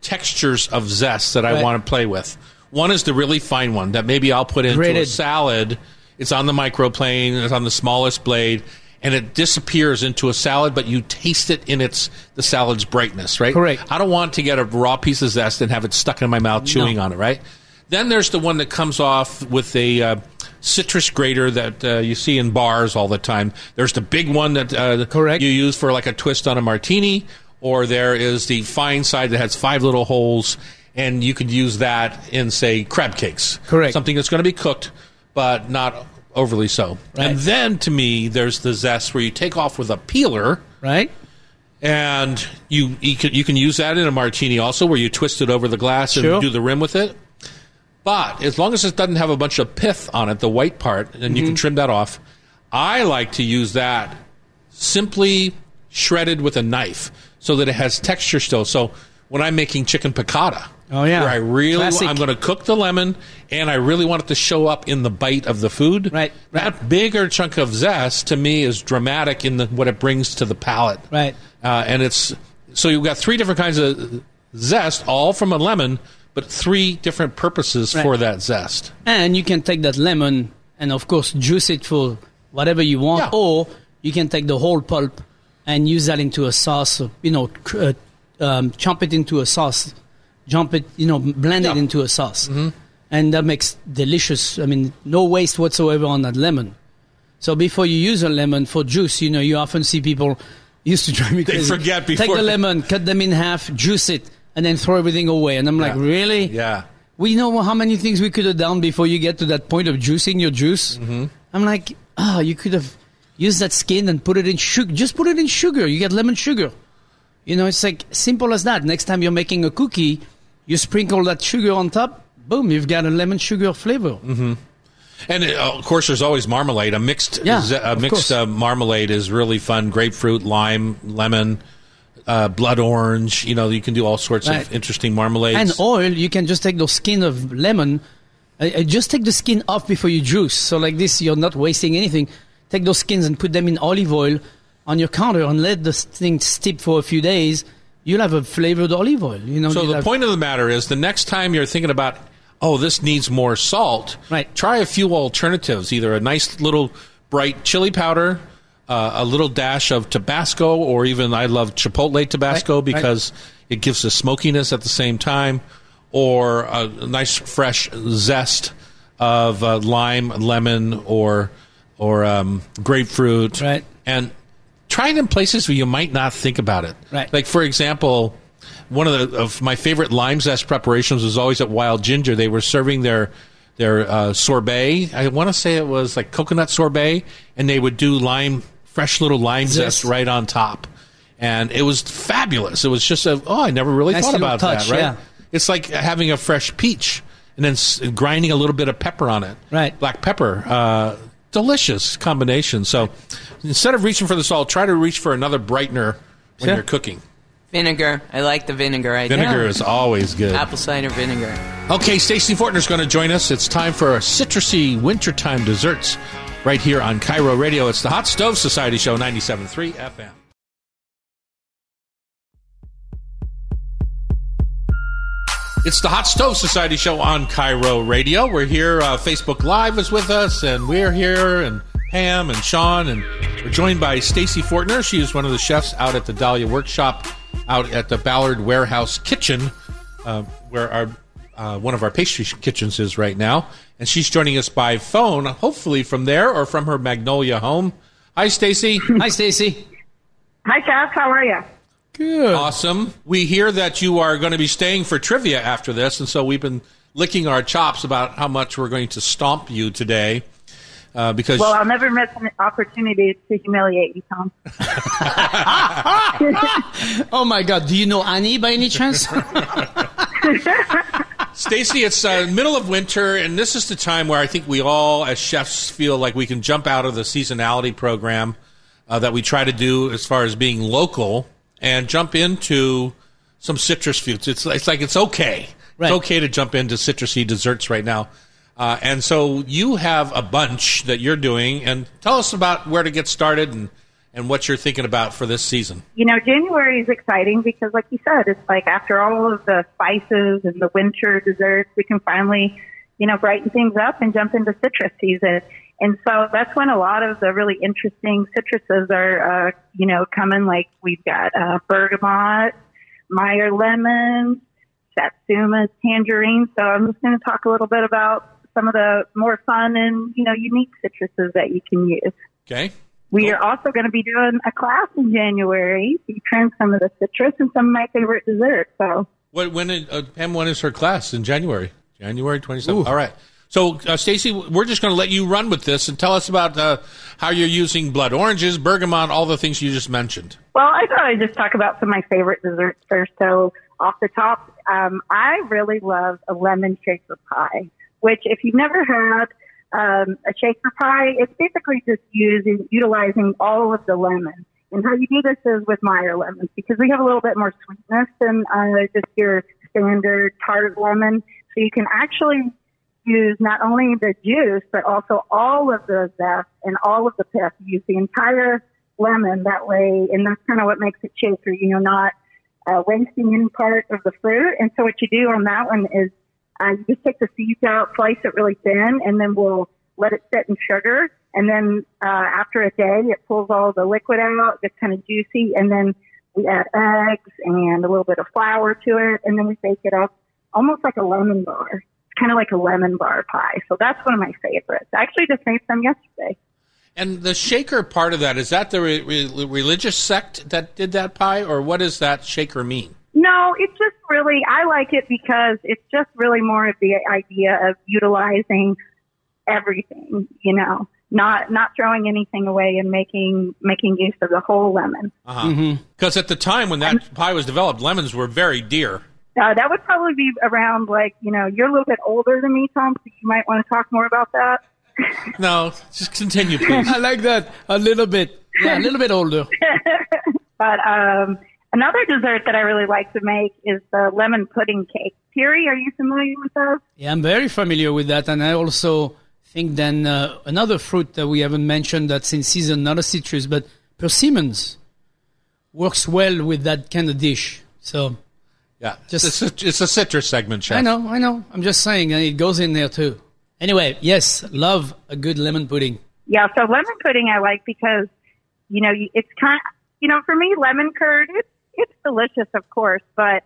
textures of zest that I want to play with. One is the really fine one that maybe I'll put into a salad. It's on the microplane, it's on the smallest blade, and it disappears into a salad, but you taste it in the salad's brightness, right? Correct. I don't want to get a raw piece of zest and have it stuck in my mouth chewing on it, right? Then there's the one that comes off with a citrus grater that you see in bars all the time. There's the big one that you use for like a twist on a martini, or there is the fine side that has 5 little holes, and you could use that in, say, crab cakes. Correct. Something that's going to be cooked, but not overly so. Right. And then, to me, there's the zest where you take off with a peeler. Right. And you can use that in a martini also, where you twist it over the glass and do the rim with it. But as long as it doesn't have a bunch of pith on it, the white part, and you can trim that off, I like to use that simply shredded with a knife so that it has texture still. So when I'm making chicken piccata, where I really I'm going to cook the lemon, and I really want it to show up in the bite of the food. Right. That bigger chunk of zest to me is dramatic in what it brings to the palate. Right. And it's so you've got 3 different kinds of zest, all from a lemon, but 3 different purposes for that zest. And you can take that lemon and of course juice it for whatever you want, or you can take the whole pulp and use that into a sauce. You know, chomp it into a sauce. Blend it into a sauce. Mm-hmm. And that makes delicious, no waste whatsoever on that lemon. So before you use a lemon for juice, you often see people used to drive me crazy. They forget before. Take the lemon, cut them in half, juice it, and then throw everything away. And I'm like, really? Yeah. We know how many things we could have done before you get to that point of juicing your juice. Mm-hmm. I'm like, you could have used that skin and put it in sugar. Just put it in sugar. You get lemon sugar. It's like simple as that. Next time you're making a cookie, you sprinkle that sugar on top, boom, you've got a lemon sugar flavor. Mm-hmm. And, of course, there's always marmalade. A mixed marmalade is really fun. Grapefruit, lime, lemon, blood orange. You can do all sorts of interesting marmalades. And oil, you can just take the skin of lemon. Just take the skin off before you juice. So like this, you're not wasting anything. Take those skins and put them in olive oil on your counter and let the thing steep for a few days. You'll have a flavored olive oil. So the point of the matter is the next time you're thinking about, this needs more salt, try a few alternatives, either a nice little bright chili powder, a little dash of Tabasco, or even I love Chipotle Tabasco because it gives a smokiness at the same time, or a nice fresh zest of lime, lemon, or grapefruit. Right. And try it in places where you might not think about it. Right. Like, for example, one of my favorite lime zest preparations was always at Wild Ginger. They were serving their sorbet. I want to say it was like coconut sorbet, and they would do fresh little lime zest right on top. And it was fabulous. It was just I never really thought about that, right? Yeah. It's like having a fresh peach. and then grinding a little bit of pepper on it. Right. Black pepper. Delicious combination. So instead of reaching for the salt, try to reach for another brightener when you're cooking. Vinegar. I like the vinegar idea. Vinegar is always good. Apple cider vinegar. Okay, Stacey Fortner's going to join us. It's time for our citrusy wintertime desserts right here on KIRO Radio. It's the Hot Stove Society Show, 97.3 FM. It's the Hot Stove Society Show on KIRO Radio. We're here. Facebook Live is with us, and we're here, and Pam and Sean, and we're joined by Stacey Fortner. She is one of the chefs out at the Dahlia Workshop, out at the Ballard Warehouse Kitchen, where our one of our pastry kitchens is right now. And she's joining us by phone, hopefully from there or from her Magnolia home. Hi, Stacey. Hi, Stacey. Hi, Jeff. How are you? Good. Awesome. We hear that you are going to be staying for trivia after this, and so we've been licking our chops about how much we're going to stomp you today. Because well, I'll never miss an opportunity to humiliate you, Tom. Oh, my God. Do you know Annie by any chance? Stacey, it's middle of winter, and this is the time where I think we all, as chefs, feel like we can jump out of the seasonality program that we try to do as far as being local and jump into some citrus foods. It's like it's okay. Right. It's okay to jump into citrusy desserts right now. And so you have a bunch that you're doing, and tell us about where to get started and what you're thinking about for this season. You know, January is exciting because, like you said, it's like after all of the spices and the winter desserts, we can finally, you know, brighten things up and jump into citrus season. And so that's when a lot of the really interesting citruses are, you know, coming. Like we've got bergamot, Meyer lemons, satsumas, tangerines. So I'm just going to talk a little bit about some of the more fun and, you know, unique citruses that you can use. Okay. We are also going to be doing a class in January featuring some of the citrus and some of my favorite desserts. So, when is her class in January? January 27th. Ooh. All right. So, Stacey, we're just going to let you run with this and tell us about how you're using blood oranges, bergamot, all the things you just mentioned. Well, I thought I'd just talk about some of my favorite desserts first. So, off the top, I really love a lemon shaker pie, which if you've never had a shaker pie, it's basically just utilizing all of the lemon. And how you do this is with Meyer lemons, because we have a little bit more sweetness than just your standard tart lemon. So you can actually use not only the juice, but also all of the zest and all of the pith. Use the entire lemon that way, and that's kind of what makes it shaker, you know, not wasting any part of the fruit. And so what you do on that one is you just take the seeds out, slice it really thin, and then we'll let it sit in sugar. And then after a day, it pulls all the liquid out, gets kind of juicy. And then we add eggs and a little bit of flour to it. And then we bake it up almost like a lemon bar. It's kind of like a lemon bar pie. So that's one of my favorites. I actually just made some yesterday. And the shaker part of that, is that the religious sect that did that pie? Or what does that shaker mean? No, it's just really, I like it because it's just really more of the idea of utilizing everything, you know, not throwing anything away and making use of the whole lemon. Uh-huh. Mm-hmm. Because at the time when that pie was developed, lemons were very dear. That would probably be around, like, you know, you're a little bit older than me, Tom, so you might want to talk more about that. No, just continue, please. I like that a little bit. Yeah, a little bit older. But, another dessert that I really like to make is the lemon pudding cake. Thierry, are you familiar with that? Yeah, I'm very familiar with that. And I also think then another fruit that we haven't mentioned that's in season, not a citrus, but persimmons works well with that kind of dish. So, yeah, just, it's a citrus segment, Chef. I know. I'm just saying, and it goes in there too. Anyway, yes, love a good lemon pudding. Yeah, so lemon pudding I like because, you know, it's kind of, you know, for me, lemon curd, it's delicious, of course, but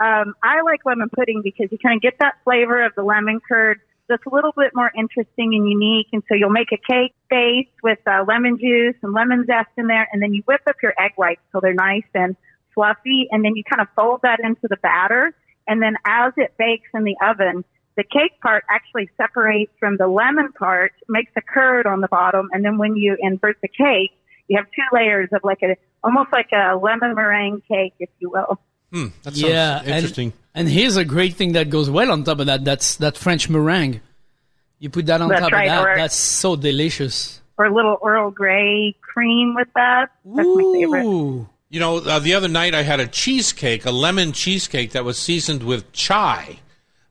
I like lemon pudding because you kind of get that flavor of the lemon curd that's a little bit more interesting and unique. And so you'll make a cake base with lemon juice and lemon zest in there, and then you whip up your egg whites so they're nice and fluffy, and then you kind of fold that into the batter. And then as it bakes in the oven, the cake part actually separates from the lemon part, makes a curd on the bottom, and then when you invert the cake, you have two layers of like almost like a lemon meringue cake, if you will. That sounds interesting. And here's a great thing that goes well on top of that. That's that French meringue. You put that on top of that. That's so delicious. Or a little Earl Grey cream with that. That's my favorite. You know, the other night I had a cheesecake, a lemon cheesecake that was seasoned with chai.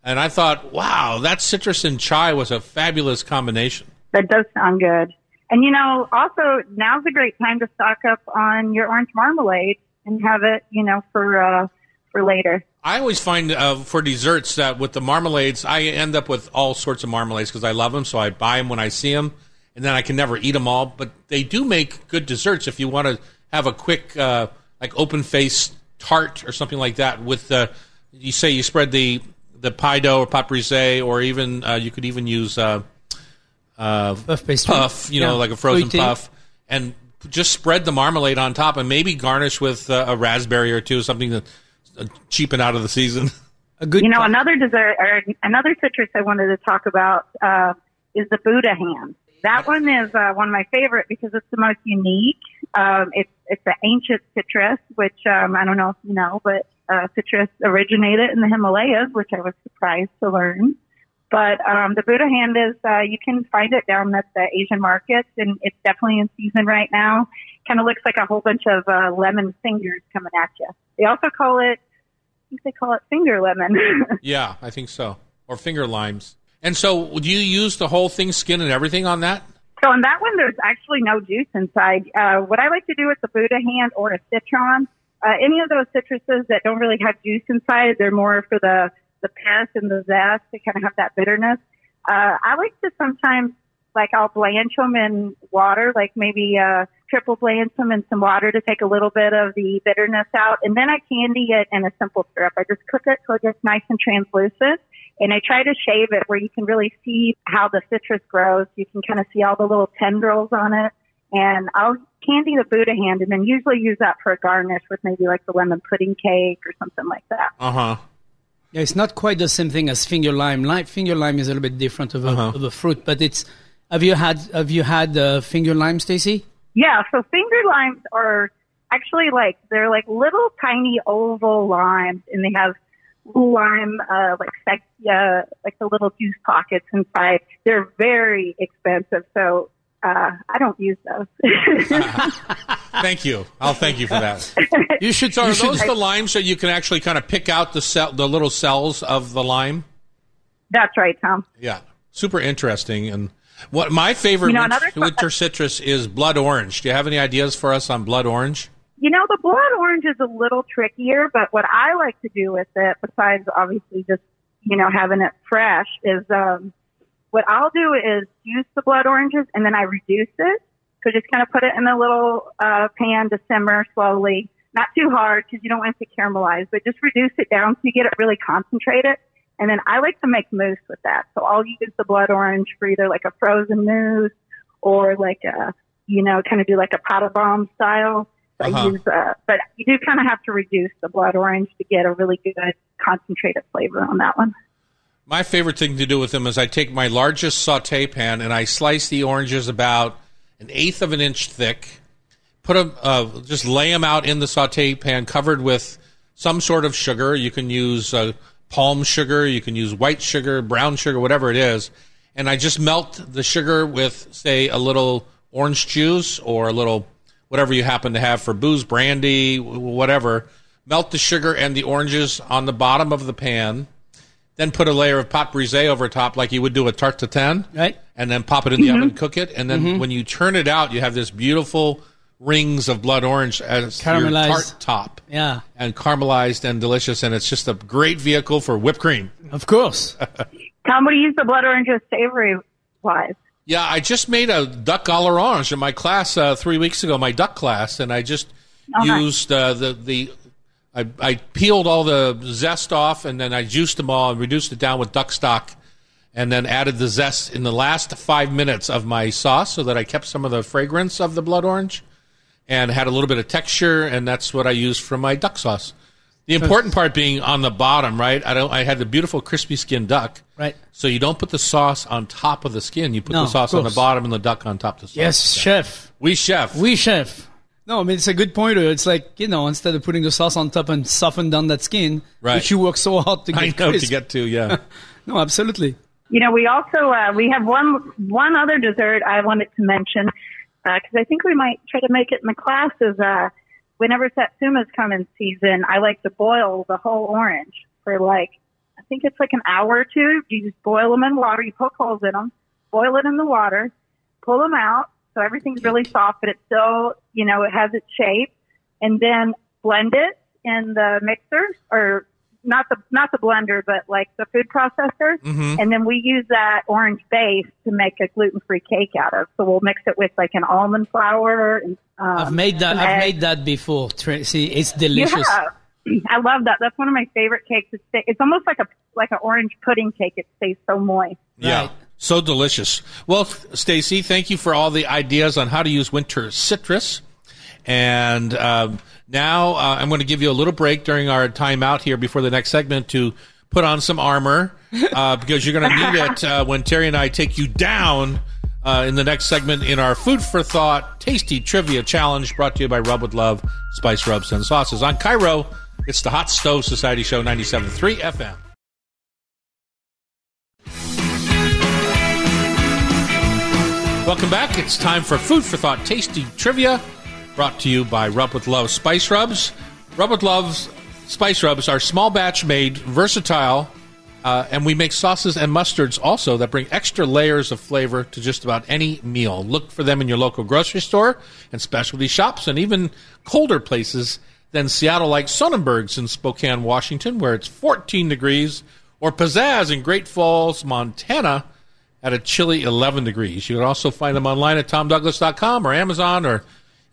And I thought, wow, that citrus and chai was a fabulous combination. That does sound good. And, you know, also now's a great time to stock up on your orange marmalade and have it, you know, for later. I always find for desserts that with the marmalades, I end up with all sorts of marmalades because I love them. So I buy them when I see them, and then I can never eat them all. But they do make good desserts if you want to have a quick, like open-faced tart or something like that. With you say you spread the pie dough or pot brisée, or even you could even use puff, you know, like a frozen puff, and just spread the marmalade on top, and maybe garnish with a raspberry or two, something that. Cheapen out of the season. Another dessert or another citrus I wanted to talk about is the Buddha ham. That one is one of my favorite because it's the most unique. It's an ancient citrus, which I don't know if you know, but citrus originated in the Himalayas, which I was surprised to learn. But the Buddha ham is you can find it down at the Asian markets, and it's definitely in season right now. Kind of looks like a whole bunch of lemon fingers coming at you. They also call it. I think they call it finger lemon. Yeah, I think so. Or finger limes. And so do you use the whole thing, skin and everything on that? So on that one, there's actually no juice inside. What I like to do with the Buddha hand or a citron, any of those citruses that don't really have juice inside, they're more for the pith and the zest. They kind of have that bitterness. I like to sometimes, like, I'll blanch them in water, like maybe triple blanch them in some water to take a little bit of the bitterness out. And then I candy it in a simple syrup. I just cook it till it gets nice and translucent. And I try to shave it where you can really see how the citrus grows. You can kind of see all the little tendrils on it. And I'll candy the Buddha hand and then usually use that for a garnish with maybe like the lemon pudding cake or something like that. Uh-huh. Yeah, it's not quite the same thing as finger lime. Finger lime is a little bit different of a fruit, but it's... Have you had finger limes, Stacey? Yeah, so finger limes are actually like, they're like little tiny oval limes, and they have lime, like the little juice pockets inside. They're very expensive, so I don't use those. Thank you. I'll thank you for that. You should. So are those the limes so you can actually kind of pick out the little cells of the lime? That's right, Tom. Yeah, super interesting. And what my favorite winter citrus is blood orange. Do you have any ideas for us on blood orange? You know, the blood orange is a little trickier, but what I like to do with it, besides obviously just, you know, having it fresh, is what I'll do is use the blood oranges and then I reduce it. So just kind of put it in a little pan to simmer slowly. Not too hard because you don't want it to caramelize, but just reduce it down so you get it really concentrated. And then I like to make mousse with that. So I'll use the blood orange for either like a frozen mousse or like a, you know, kind of do like a pot au bomb style. So I use, but you do kind of have to reduce the blood orange to get a really good concentrated flavor on that one. My favorite thing to do with them is I take my largest saute pan and I slice the oranges about 1/8 of an inch thick, put them, just lay them out in the saute pan covered with some sort of sugar. You can use palm sugar, you can use white sugar, brown sugar, whatever it is. And I just melt the sugar with, say, a little orange juice or a little whatever you happen to have for booze, brandy, whatever. Melt the sugar and the oranges on the bottom of the pan. Then put a layer of pot brisée over top like you would do a tarte tatin. Right. And then pop it in the oven, cook it. And then when you turn it out, you have this beautiful rings of blood orange as your tart top. Yeah. And caramelized and delicious, and it's just a great vehicle for whipped cream. Of course. Tom, would you use the blood oranges savory-wise? Yeah, I just made a duck à l'orange in my class 3 weeks ago, my duck class, and I just used I peeled all the zest off, and then I juiced them all and reduced it down with duck stock, and then added the zest in the last 5 minutes of my sauce so that I kept some of the fragrance of the blood orange. And had a little bit of texture, and that's what I used for my duck sauce. The important part being on the bottom, right? I had the beautiful crispy skin duck. Right. So you don't put the sauce on top of the skin. You put the sauce on the bottom and the duck on top of the sauce. Yes, chef. We chef. No, I mean, it's a good pointer. It's like, you know, instead of putting the sauce on top and soften down that skin, right, which you work so hard to get to get to, yeah. No, absolutely. You know, we also, we have one other dessert I wanted to mention, because I think we might try to make it in the class, is whenever satsumas come in season, I like to boil the whole orange for like, I think it's like an hour or two. You just boil them in water. You poke holes in them, boil it in the water, pull them out. So everything's really soft, but it's still, you know, it has its shape. And then blend it in the mixer, or not the blender, but like the food processor. Mm-hmm. And then we use that orange base to make a gluten-free cake out of. So we'll mix it with like an almond flour. And, I've made that before. See, it's delicious. Yeah. I love that. That's one of my favorite cakes. It's almost like an orange pudding cake. It stays so moist. Yeah. Right. So delicious. Well, Stacey, thank you for all the ideas on how to use winter citrus. And now I'm going to give you a little break during our time out here before the next segment to put on some armor because you're going to need it when Terry and I take you down in the next segment in our Food for Thought Tasty Trivia Challenge, brought to you by Rub With Love, Spice Rubs and Sauces. On KIRO, it's the Hot Stove Society Show, 97.3 FM. Welcome back. It's time for Food for Thought Tasty Trivia, brought to you by Rub With Love Spice Rubs. Rub With Love's Spice Rubs are small batch made, versatile, and we make sauces and mustards also that bring extra layers of flavor to just about any meal. Look for them in your local grocery store and specialty shops, and even colder places than Seattle, like Sonnenberg's in Spokane, Washington, where it's 14 degrees, or Pizzazz in Great Falls, Montana, at a chilly 11 degrees. You can also find them online at TomDouglas.com or Amazon, or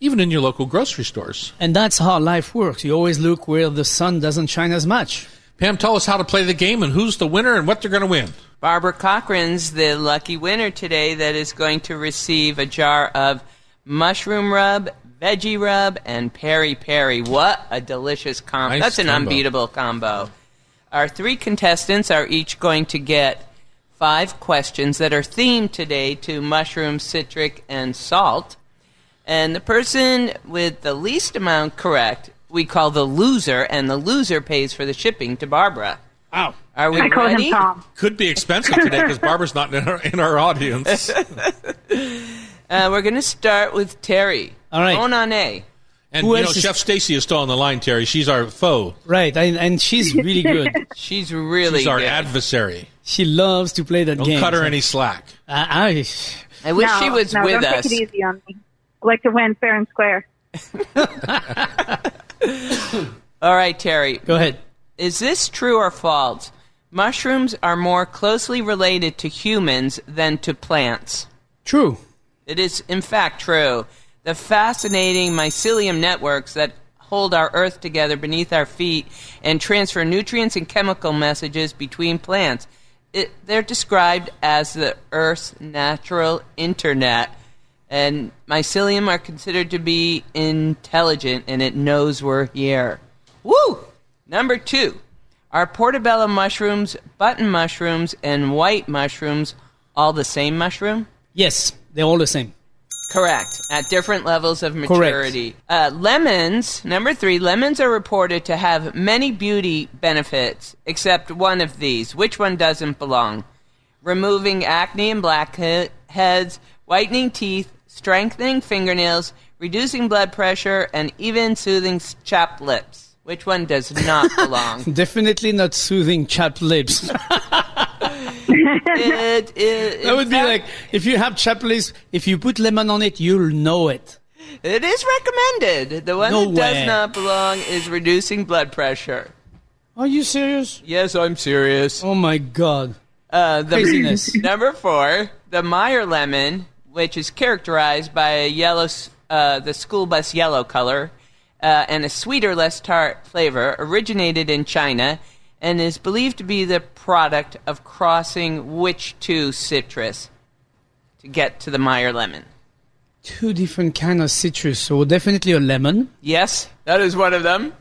even in your local grocery stores. And that's how life works. You always look where the sun doesn't shine as much. Pam, tell us how to play the game and who's the winner and what they're going to win. Barbara Cochran's the lucky winner today that is going to receive a jar of mushroom rub, veggie rub, and peri-peri. What a delicious combo. Nice that's combo. An unbeatable combo. Our three contestants are each going to get 5 questions that are themed today to mushroom, citric, and salt. And the person with the least amount correct, we call the loser, and the loser pays for the shipping to Barbara. Wow. Are we ready? I call him Tom. Could be expensive today because Barbara's not in our audience. We're going to start with Terry. All right. Onane. And, you know, Chef Stacey is still on the line, Terry. She's our foe. Right, and she's really good. She's our good. Adversary. She loves to play that game. Don't cut her any slack. I wish she was with us. Don't take it easy on me. I like to win fair and square. All right, Terry. Go ahead. Is this true or false? Mushrooms are more closely related to humans than to plants. True. It is, in fact, true. The fascinating mycelium networks that hold our earth together beneath our feet and transfer nutrients and chemical messages between plants. They're described as the earth's natural internet. And mycelium are considered to be intelligent, and it knows we're here. Woo! Number 2. Are portobello mushrooms, button mushrooms, and white mushrooms all the same mushroom? Yes, they're all the same. Correct. At different levels of maturity. Lemons, number 3, lemons are reported to have many beauty benefits, except one of these. Which one doesn't belong? Removing acne and blackheads, whitening teeth, strengthening fingernails, reducing blood pressure, and even soothing chapped lips. Which one does not belong? Definitely not soothing chapped lips. That would be like, if you have chapped lips, if you put lemon on it, you'll know it. It is recommended. The one does not belong is reducing blood pressure. Are you serious? Yes, I'm serious. Oh, my God. Craziness. Number 4, the Meyer lemon, which is characterized by a yellow, the school bus yellow color, and a sweeter, less tart flavor, originated in China, and is believed to be the product of crossing which 2 citrus to get to the Meyer lemon? 2 different kinds of citrus, so definitely a lemon. Yes, that is one of them.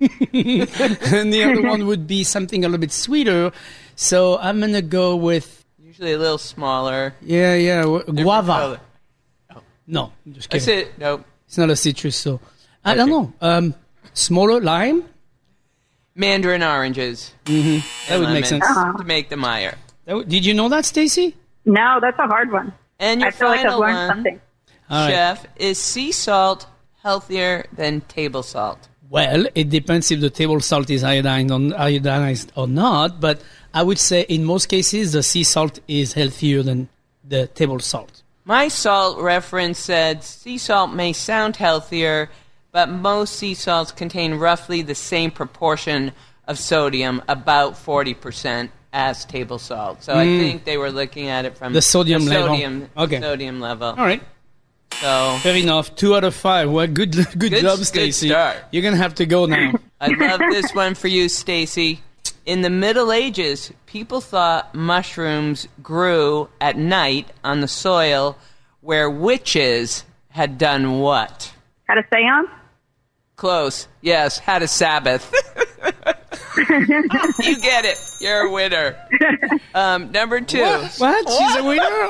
And the other one would be something a little bit sweeter, so I'm going to go with... Usually a little smaller. Yeah, guava. Oh. No, I'm just kidding. I said, nope. It's not a citrus, so I don't know. Smaller lime, mandarin oranges. Mm-hmm. That would make sense to make the Meyer. Did you know that, Stacey? No, that's a hard one. And your final one, Chef, is sea salt healthier than table salt? Well, it depends if the table salt is iodinized or not, but I would say in most cases the sea salt is healthier than the table salt. My salt reference said sea salt may sound healthier, but most sea salts contain roughly the same proportion of sodium, about 40%, as table salt. So I think they were looking at it from the sodium level. Sodium level. All right. So fair enough. 2 out of 5. Well, good job, Stacey. Good start. You're gonna have to go now. I love this one for you, Stacey. In the Middle Ages, people thought mushrooms grew at night on the soil where witches had done what? Had a seance? Close. Yes, had a Sabbath. You get it. You're a winner. Number 2. What? She's a winner?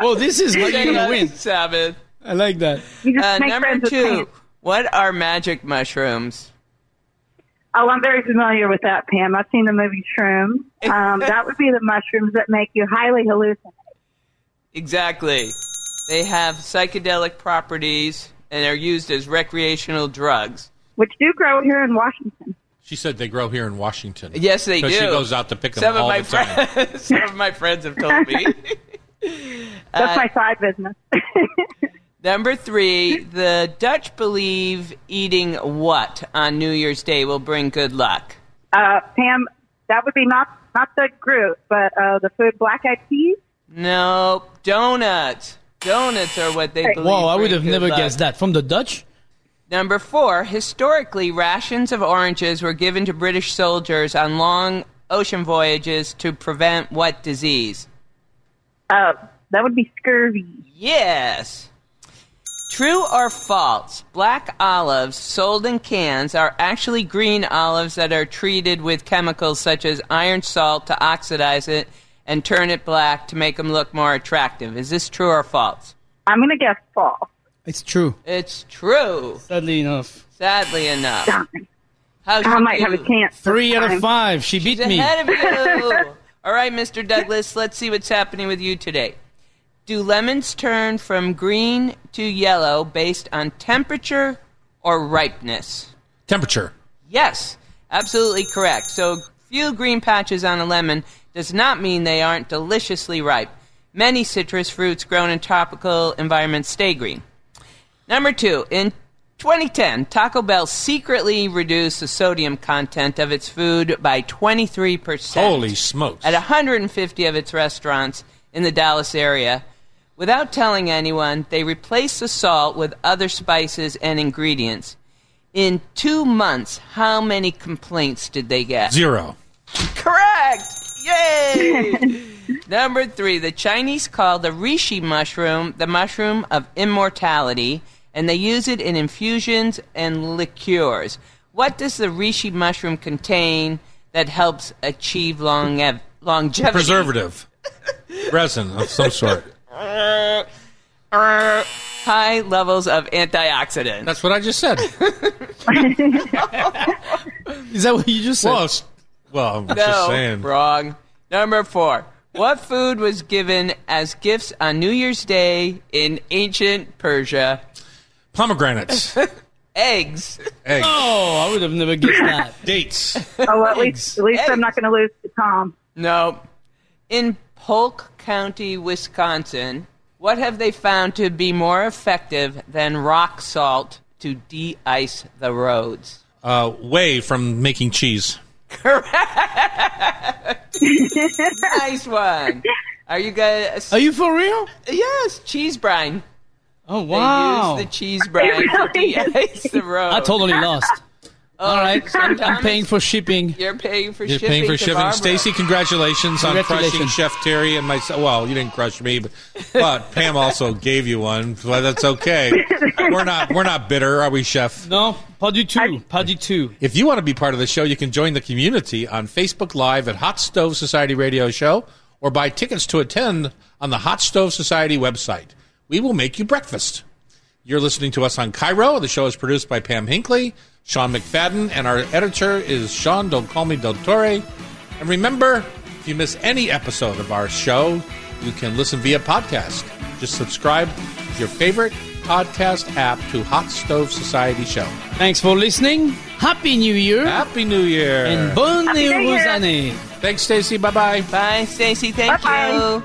Well, this is what you're going to win. Sabbath. I like that. Number 2. What are magic mushrooms? Oh, I'm very familiar with that, Pam. I've seen the movie Shrooms. That would be the mushrooms that make you highly hallucinate. Exactly. They have psychedelic properties and are used as recreational drugs. Which do grow here in Washington. She said they grow here in Washington. Yes, they do. Because she goes out to pick them all the time. Some of my friends have told me. That's my side business. Number 3, the Dutch believe eating what on New Year's Day will bring good luck? Pam, that would be not the group, but the food black-eyed peas? No, donuts. Donuts are what they believe. Whoa, I would have never guessed that. From the Dutch? Number 4, historically, rations of oranges were given to British soldiers on long ocean voyages to prevent what disease? That would be scurvy. Yes. True or false, black olives sold in cans are actually green olives that are treated with chemicals such as iron salt to oxidize it and turn it black to make them look more attractive. Is this true or false? I'm going to guess false. It's true. It's true. Sadly enough. I might have a chance. 3 out of 5. She beat me. She's ahead of you. All right, Mr. Douglas, let's see what's happening with you today. Do lemons turn from green to yellow based on temperature or ripeness? Temperature. Yes, absolutely correct. So few green patches on a lemon does not mean they aren't deliciously ripe. Many citrus fruits grown in tropical environments stay green. Number 2, in 2010, Taco Bell secretly reduced the sodium content of its food by 23%. Holy smokes. At 150 of its restaurants in the Dallas area. Without telling anyone, they replaced the salt with other spices and ingredients. In 2 months, how many complaints did they get? 0. Correct! Yay! Number 3, the Chinese call the reishi mushroom the mushroom of immortality, and they use it in infusions and liqueurs. What does the reishi mushroom contain that helps achieve longevity? Preservative. Resin of some sort. High levels of antioxidants. That's what I just said. Is that what you just said? Well, I'm just saying. Wrong. Number 4. What food was given as gifts on New Year's Day in ancient Persia? Pomegranates. Eggs. Oh, I would have never guessed that. Dates. Oh, at least I'm not going to lose to Tom. No. In Polk County, Wisconsin, what have they found to be more effective than rock salt to de-ice the roads? Whey from making cheese. Correct. Nice one. Are you guys? Are you for real? Yes, cheese brine. Oh wow! They use the cheese brine to de-ice the road. I totally lost. All right, Thomas, I'm paying for shipping. You're paying for shipping. Stacey, congratulations on crushing Chef Terry and myself. Well, you didn't crush me, but Pam also gave you one. Well, that's okay. We're not bitter, are we, Chef? No, pas du tout. If you want to be part of the show, you can join the community on Facebook Live at Hot Stove Society Radio Show, or buy tickets to attend on the Hot Stove Society website. We will make you breakfast. You're listening to us on KIRO. The show is produced by Pam Hinckley, Sean McFadden, and our editor is Sean Don't Call Me Del Torre. And remember, if you miss any episode of our show, you can listen via podcast. Just subscribe to your favorite podcast app to Hot Stove Society Show. Thanks for listening. Happy New Year. Happy New Year. And bonne heureuse année. Thanks, Stacey. Bye-bye. Bye, Stacey. Thank you.